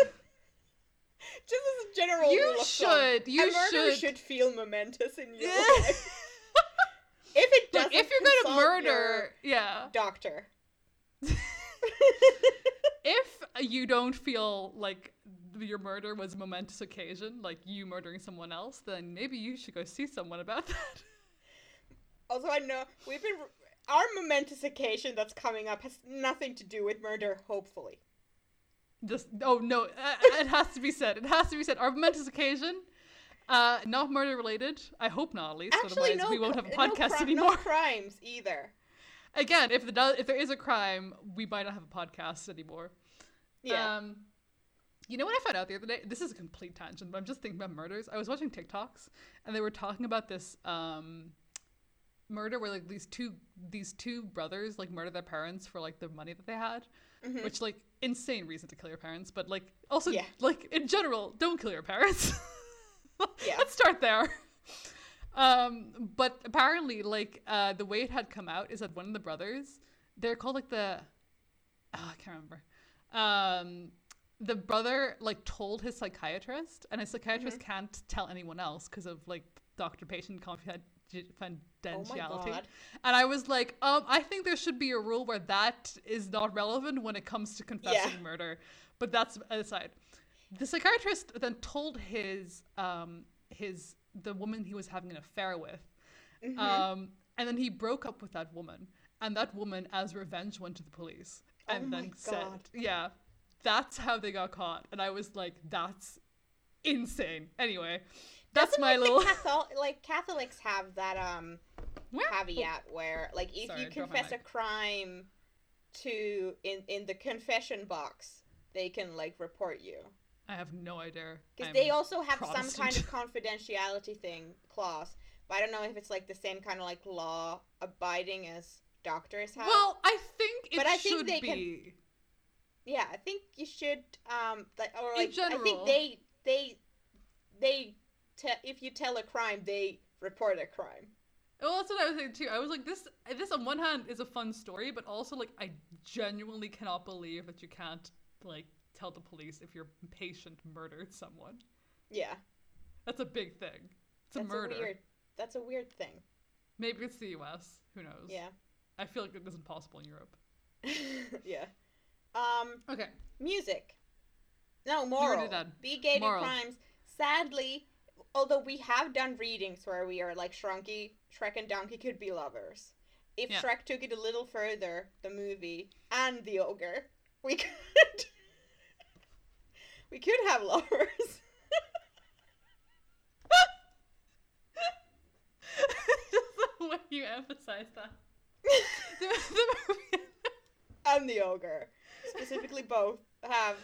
Just as a general rule of thumb. A murder should feel momentous in your life. If it doesn't, like, if you're gonna murder, doctor. If you don't feel like your murder was a momentous occasion, like you murdering someone else, then maybe you should go see someone about that. Also, I know our momentous occasion that's coming up has nothing to do with murder. Hopefully, it has to be said. It has to be said. Our momentous occasion. Not murder related. I hope not, at least. Actually, otherwise, we won't have a podcast anymore. No crimes either. Again, if there is a crime, we might not have a podcast anymore. Yeah. You know what I found out the other day? This is a complete tangent, but I'm just thinking about murders. I was watching TikToks, and they were talking about this murder where, like, these two brothers, like, murder their parents for, like, the money that they had, which, like, insane reason to kill your parents, but, like, also, like, in general, don't kill your parents. Yeah. Let's start there. But apparently, like, the way it had come out is that one of the brothers, they're called, like, I can't remember. The brother, like, told his psychiatrist, and his psychiatrist can't tell anyone else because of, like, doctor-patient confidentiality. Oh, and I was like, I think there should be a rule where that is not relevant when it comes to confessing murder. But that's aside. The psychiatrist then told the woman he was having an affair with, And then he broke up with that woman. And that woman, as revenge, went to the police. And said, yeah, that's how they got caught. And I was like, that's insane. Anyway, that's Catholics have that caveat where, like, if you confess a crime to in the confession box, they can, like, report you. I have no idea. Because they also have Protestant. Some kind of confidentiality thing clause. But I don't know if it's, like, the same kind of, like, law abiding as doctors have. Well, I think it should be. Yeah, I think you should, in general, I think if you tell a crime, they report a crime. Well, that's what I was saying too. I was like, this on one hand is a fun story, but also, like, I genuinely cannot believe that you can't, like, tell the police if your patient murdered someone. Yeah. That's a big thing. That's murder. That's a weird thing. Maybe it's the US. Who knows? Yeah. I feel like it isn't possible in Europe. Yeah. Okay. Music. No, moral. Be gay to crimes. Sadly, although we have done readings where we are like, Shrek and Donkey could be lovers. If Shrek took it a little further, the movie, and the ogre, we could have lovers. Just the way you emphasize that. And the ogre. Specifically both have...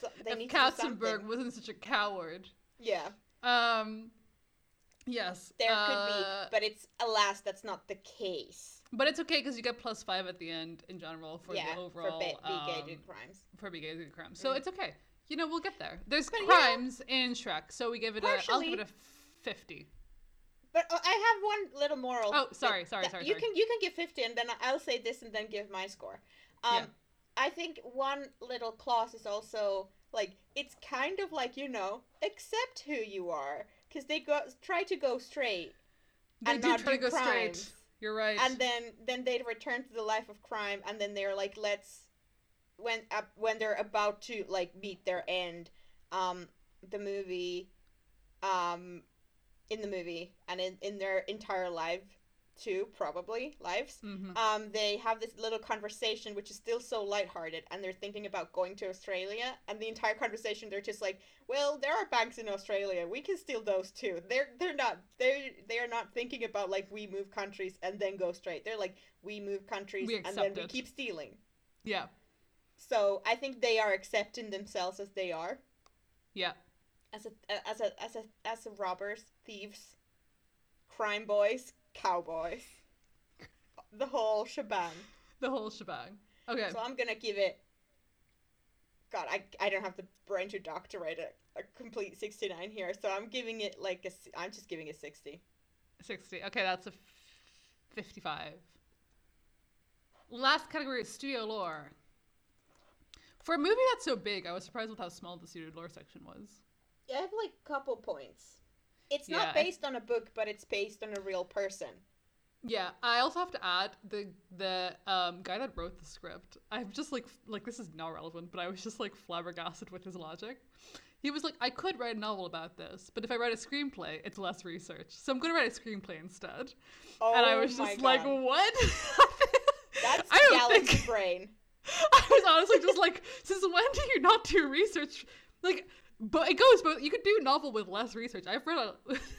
So if Katzenberg wasn't such a coward. Yeah. Yes. There could be, but it's, alas, that's not the case. But it's okay because you get +5 at the end in general for the overall... Yeah, for B-gated crimes. So it's okay. You know, we'll get there. There's crimes in Shrek, so we give it I'll give it a 50. But I have one little moral. Oh, sorry. You can give 50 and then I'll say this and then give my score. Yeah. I think one little clause is also, like, it's kind of like, you know, accept who you are. Because they try to go straight. They do try to go straight. You're right. And then they return to the life of crime, and then they're like, when they're about to, like, meet their end, in the movie, and in their entire life, too, probably, lives, they have this little conversation which is still so lighthearted, and they're thinking about going to Australia, and the entire conversation they're just like, well, there are banks in Australia, we can steal those too. They are not thinking about, like, we move countries and then go straight. They're like, we move countries and then we keep stealing. Yeah. So I think they are accepting themselves as they are. Yeah. As robbers, thieves, crime boys, cowboys, the whole shebang. Okay, so I'm gonna give it, god, I don't have the brain to doctorate a complete 69 here, so I'm giving it like I'm just giving it 60. Okay, that's a 55. Last category is studio lore. For a movie that's so big, I was surprised with how small the studio lore section was. Yeah, I have like a couple points. It's not based on a book, but it's based on a real person. Yeah, I also have to add the guy that wrote the script. I'm just like this is not relevant, but I was just like flabbergasted with his logic. He was like, I could write a novel about this, but if I write a screenplay, it's less research, so I'm going to write a screenplay instead. Oh, and I was just like, what? That's Galaxy brain. I was honestly just like, since when do you not do research? Like. But it goes both. You could do a novel with less research. I've read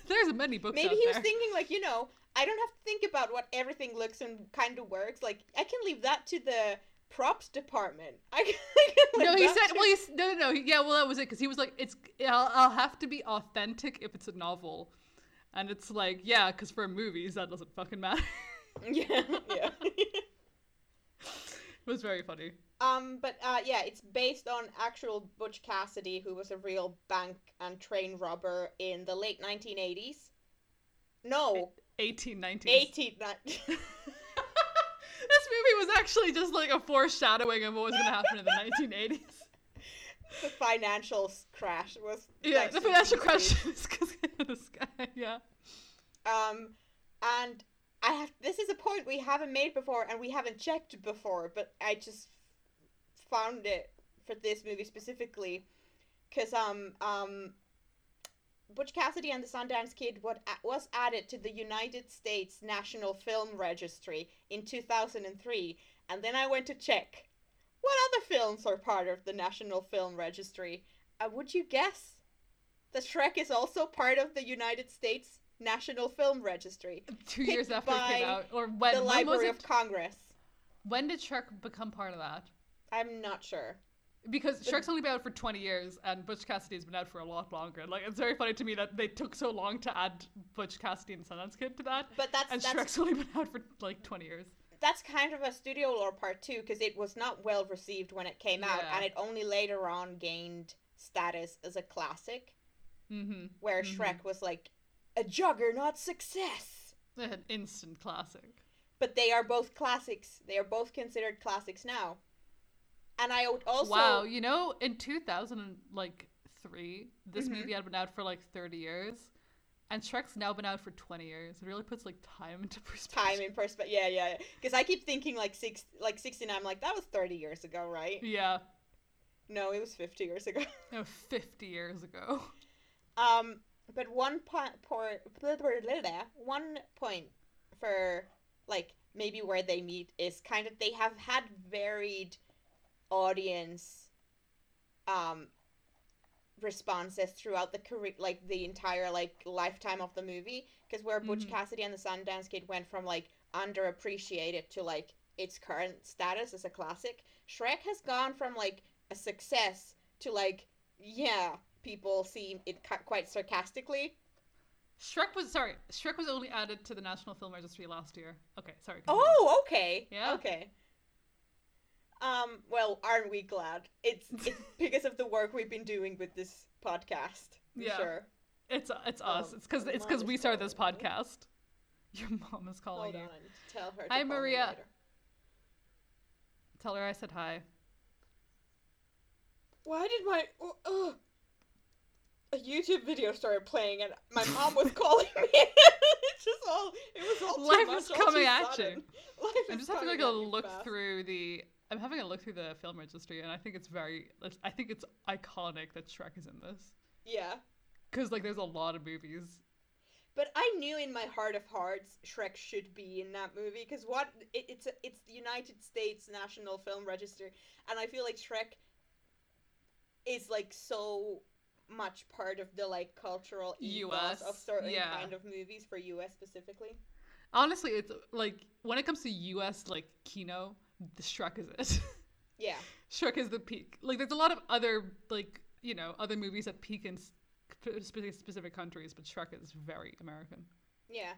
there's many books. Maybe he was thinking, like, you know, I don't have to think about what everything looks and kind of works. Like, I can leave that to the props department. That was it, because he was like, I'll have to be authentic if it's a novel, and it's like, yeah, because for movies that doesn't fucking matter. yeah. It was very funny. But it's based on actual Butch Cassidy, who was a real bank and train robber in the late 1980s. No. 1890s. This movie was actually just like a foreshadowing of what was going to happen in the 1980s. The financial crash was... Yeah, the financial crash was because of the sky, yeah. And this is a point we haven't made before and we haven't checked before, but I just... found it for this movie specifically because Butch Cassidy and the Sundance Kid was added to the United States National Film Registry in 2003, and then I went to check. What other films are part of the National Film Registry? Would you guess that Shrek is also part of the United States National Film Registry? 2 years after it came out, or when the Library of Congress. When did Shrek become part of that? I'm not sure. Because Shrek's only been out for 20 years, and Butch Cassidy's been out for a lot longer. Like, it's very funny to me that they took so long to add Butch Cassidy and Sundance Kid to that. But that's Shrek's only been out for like 20 years. That's kind of a studio lore part too, because it was not well received when it came out, and it only later on gained status as a classic, where Shrek was like a juggernaut success, an instant classic. But they are both classics. They are both considered classics now. And I would also in 2003, this movie had been out for like 30 years, and Shrek's now been out for 20 years. It really puts like time into perspective. Yeah. Because I keep thinking like 69. I'm like, that was 30 years ago, right? Yeah. No, it was 50 years ago. No, 50 years ago. But one point for like maybe where they meet is kind of they have had varied audience responses throughout the career, like the entire like lifetime of the movie, because where Butch Cassidy and the Sundance Kid went from like underappreciated to like its current status as a classic, Shrek has gone from like a success to like, yeah, people see it quite sarcastically. Shrek was only added to the National Film Registry last year. Okay, sorry. Continue. Oh, okay. Yeah. Okay. Well, aren't we glad? It's because of the work we've been doing with this podcast. Sure. It's us. It's because we started this podcast. Your mom is calling you. Hold on, I need to tell her. Hi, Maria. Tell her I said hi. Why did my a YouTube video started playing and my mom was calling me? It was all life too much, is coming at you. I'm just having like a look through the. I'm having a look through the film registry, and I think it's I think it's iconic that Shrek is in this. Yeah. Because like, there's a lot of movies. But I knew in my heart of hearts Shrek should be in that movie, because it's the United States National Film Registry, and I feel like Shrek is like so much part of the like cultural ethos of certain kind of movies for US specifically. Honestly, it's like when it comes to US like kino, the Shrek is it. Yeah. Shrek is the peak. Like, there's a lot of other, like, you know, other movies that peak in specific countries, but Shrek is very American. Yeah.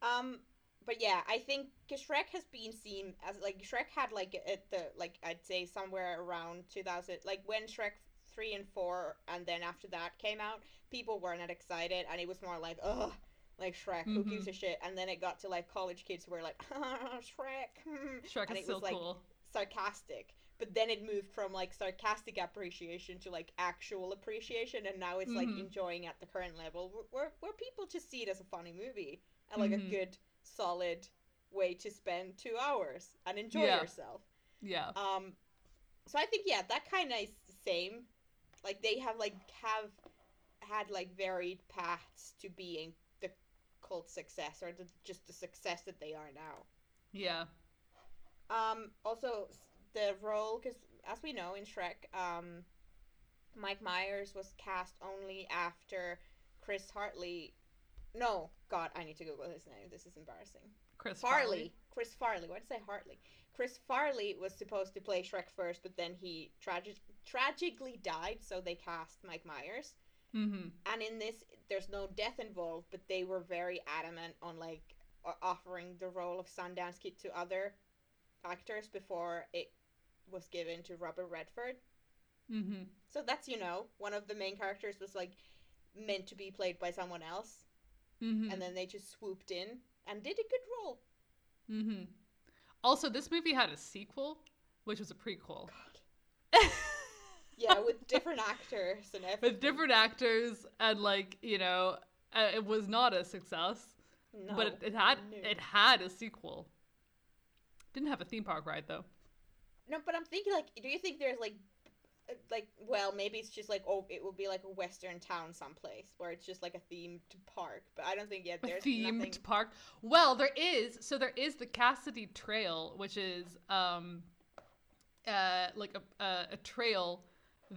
But yeah, I think cause Shrek has been seen as, like, Shrek had, like, at the, like, I'd say somewhere around 2000, like, when Shrek 3 and 4, and then after that came out, people were not excited, and it was more like, ugh, like, Shrek, who gives a shit? And then it got to, like, college kids who were like, Shrek. Shrek and is so cool. And it was, like, sarcastic. But then it moved from, like, sarcastic appreciation to, like, actual appreciation, and now it's, like, enjoying at the current level where people just see it as a funny movie and, like, a good, solid way to spend 2 hours and enjoy yourself. Yeah. So I think, yeah, that kind of is the same. Like, they have, like, had, like, varied paths to being the cult success or just the success that they are now. Yeah. Also, the role, because as we know in Shrek, Mike Myers was cast only after Chris Hartley. No, God, I need to Google his name. This is embarrassing. Chris Farley. Why did I say Hartley? Chris Farley was supposed to play Shrek first, but then he tragically died, so they cast Mike Myers. And in this, there's no death involved, but they were very adamant on, like, offering the role of Sundance Kid to other actors before it was given to Robert Redford. So that's, you know, one of the main characters was, like, meant to be played by someone else. And then they just swooped in and did a good role. Also, this movie had a sequel, which was a prequel. God. Yeah, with different actors and everything. With different actors, and, like, you know, it was not a success. No. But it had a sequel. Didn't have a theme park ride, though. No, but I'm thinking, like, do you think there's, like, like, well, maybe it's just like, oh, it will be like a Western town someplace where it's just like a themed park. But I don't think yet there's a themed park. Well, there is. So there is the Cassidy Trail, which is like a trail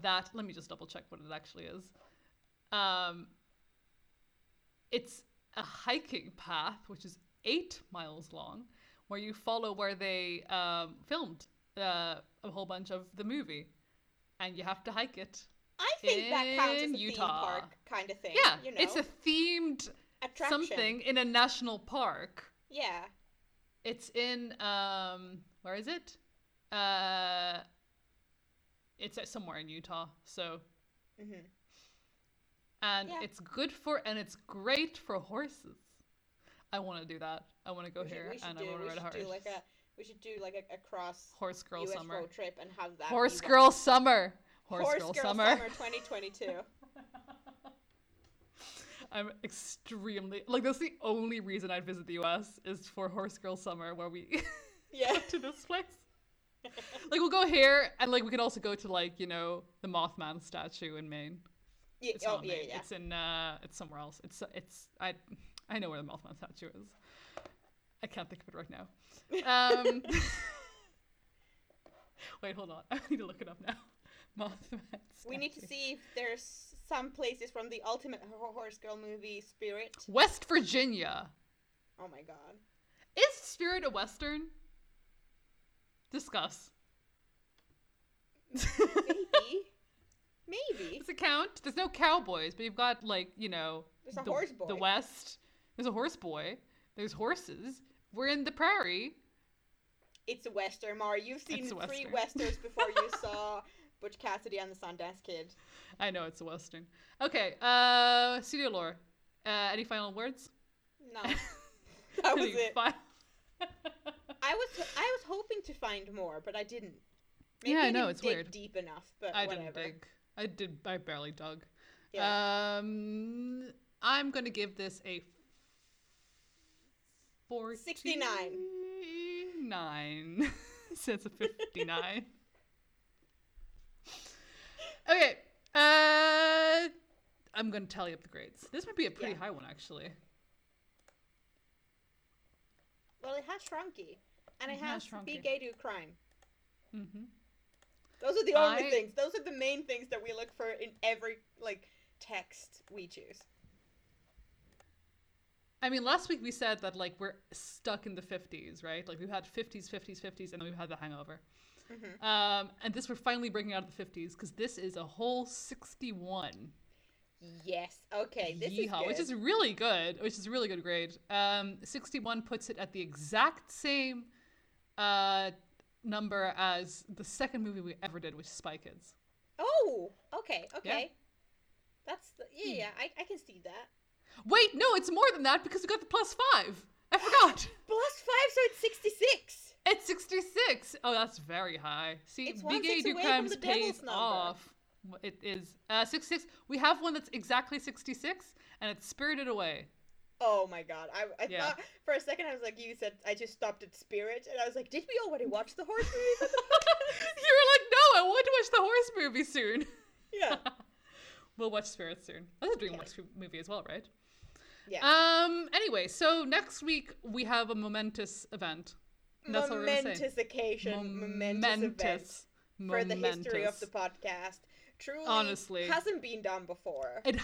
that, let me just double check what it actually is. It's a hiking path, which is 8 miles long, where you follow where they filmed a whole bunch of the movie, and you have to hike it. I think that counts as a Utah theme park kind of thing. Yeah, you know? It's a themed attraction. Something in a national park. Yeah, it's in where is it? It's somewhere in Utah. So. Mm-hmm. And yeah. It's great for horses. I want to do that. I want to go here and I want to ride a horse. We should do like a cross horse girl US summer road trip and have that. Horse girl summer. Horse girl summer 2022. I'm extremely like that's the only reason I'd visit the US is for horse girl summer where we go to this place. Like we'll go here and like we can also go to like you know the Mothman statue in Maine. It's yeah. It's in it's somewhere else. It's I know where the Mothman statue is. I can't think of it right now. Wait, hold on. I need to look it up now. Mothman statue. We need to see if there's some places from the ultimate horse girl movie Spirit. West Virginia. Oh my god. Is Spirit a Western? Discuss. Maybe. Maybe. Does it count? There's no cowboys, but you've got like, you know, there's a horse boy. The West. There's a horse boy. There's horses. We're in the prairie. It's a Western, Mara. You've seen three Westerns before you saw Butch Cassidy and the Sundance Kid. I know it's a Western. Okay, studio lore. Any final words? No. That was it. I was hoping to find more, but I didn't. Maybe I know, it's weird. Deep enough, but whatever. Didn't dig. I barely dug. Yeah. I'm going to give this a 49. So it's a 59. Okay. I'm going to tally up the grades. This might be a pretty high one, actually. Well, it has Shrunky. And it has Big Gay Do Crime. Mm-hmm. Those are the only things. Those are the main things that we look for in every like text we choose. I mean, last week we said that like we're stuck in the 50s, right? Like we've had 50s, and then we've had The Hangover. Mm-hmm. And this we're finally breaking out of the 50s because this is a whole 61. Yes. Okay. This is good. Which is really good. Which is a really good grade. 61 puts it at the exact same. Number as the second movie we ever did, which is Spy Kids. Oh, okay. Yeah. That's I can see that. Wait, no, it's more than that because we got the +5. I forgot. +5, so it's 66. It's 66. Oh, that's very high. See, it's Big A Do Crimes pays off. It is 66. We have one that's exactly 66, and it's Spirited Away. Oh my god. I thought for a second I was like, you said I just stopped at Spirit and I was like, did we already watch the horse movie? You were like, no, I want to watch the horse movie soon. Yeah. We'll watch Spirit soon. That's a DreamWorks movie as well, right? Yeah. Anyway, so next week we have a momentous event. That's all we're going to say. Momentous event for the history of the podcast. Truly, honestly, hasn't been done before. It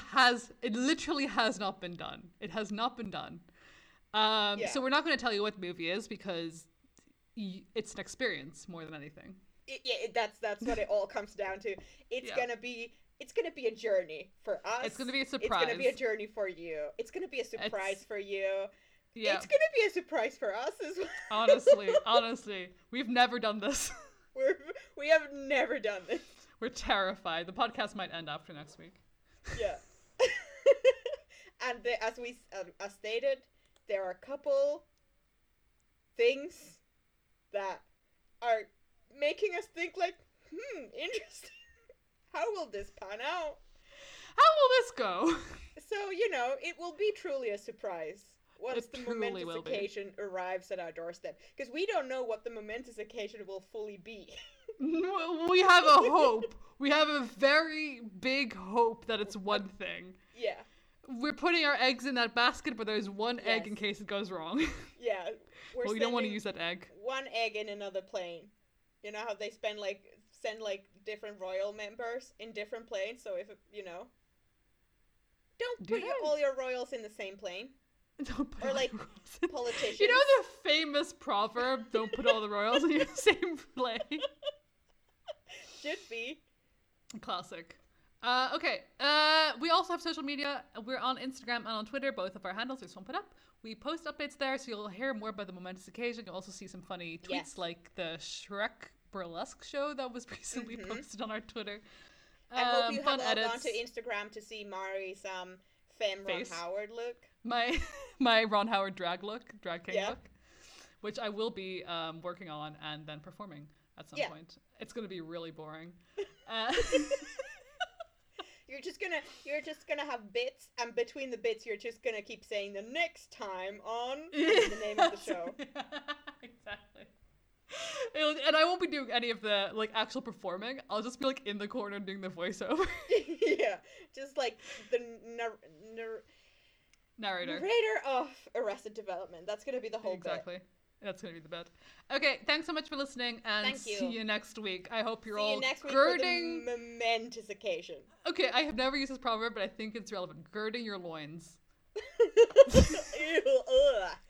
literally has not been done. It has not been done. So we're not going to tell you what the movie is because it's an experience more than anything. That's what it all comes down to. It's gonna be a journey for us. It's gonna be a surprise. It's gonna be a journey for you. It's gonna be a surprise for you. Yeah. It's gonna be a surprise for us as well. Honestly, we've never done this. We have never done this. We're terrified. The podcast might end after next week. Yeah. And as we stated, there are a couple things that are making us think like, interesting. How will this pan out? How will this go? So, you know, it will be truly a surprise. once the momentous occasion arrives at our doorstep. Because we don't know what the momentous occasion will fully be. We have a hope. We have a very big hope that it's one thing. Yeah. We're putting our eggs in that basket, but there's one egg in case it goes wrong. Yeah. Well, you don't want to use that egg. One egg in another plane. You know how they send different royal members in different planes? So if, you know... Don't put all your royals in the same plane. Don't put politicians. You know the famous proverb, don't put all the royals in the same plane? Should be. Classic. Okay. We also have social media. We're on Instagram and on Twitter. Both of our handles are Swamp It Up. We post updates there, so you'll hear more about the momentous occasion. You'll also see some funny tweets like the Shrek burlesque show that was recently posted on our Twitter. I hope you have logged onto Instagram to see Mari's femme face. Ron Howard look. My Ron Howard drag king look, which I will be working on and then performing at some point. It's going to be really boring. You're just gonna have bits, and between the bits, you're just gonna keep saying the next time on the name of the show. Yeah, exactly. And I won't be doing any of the actual performing. I'll just be in the corner doing the voiceover. Yeah, just the narrator of Arrested Development. That's gonna be the whole bit. That's gonna be the bit. Okay, thanks so much for listening, and see you next week. I hope you're all girding. See you next week for the momentous occasion. Okay, I have never used this proverb, but I think it's relevant. Girding your loins. Ew, ugh.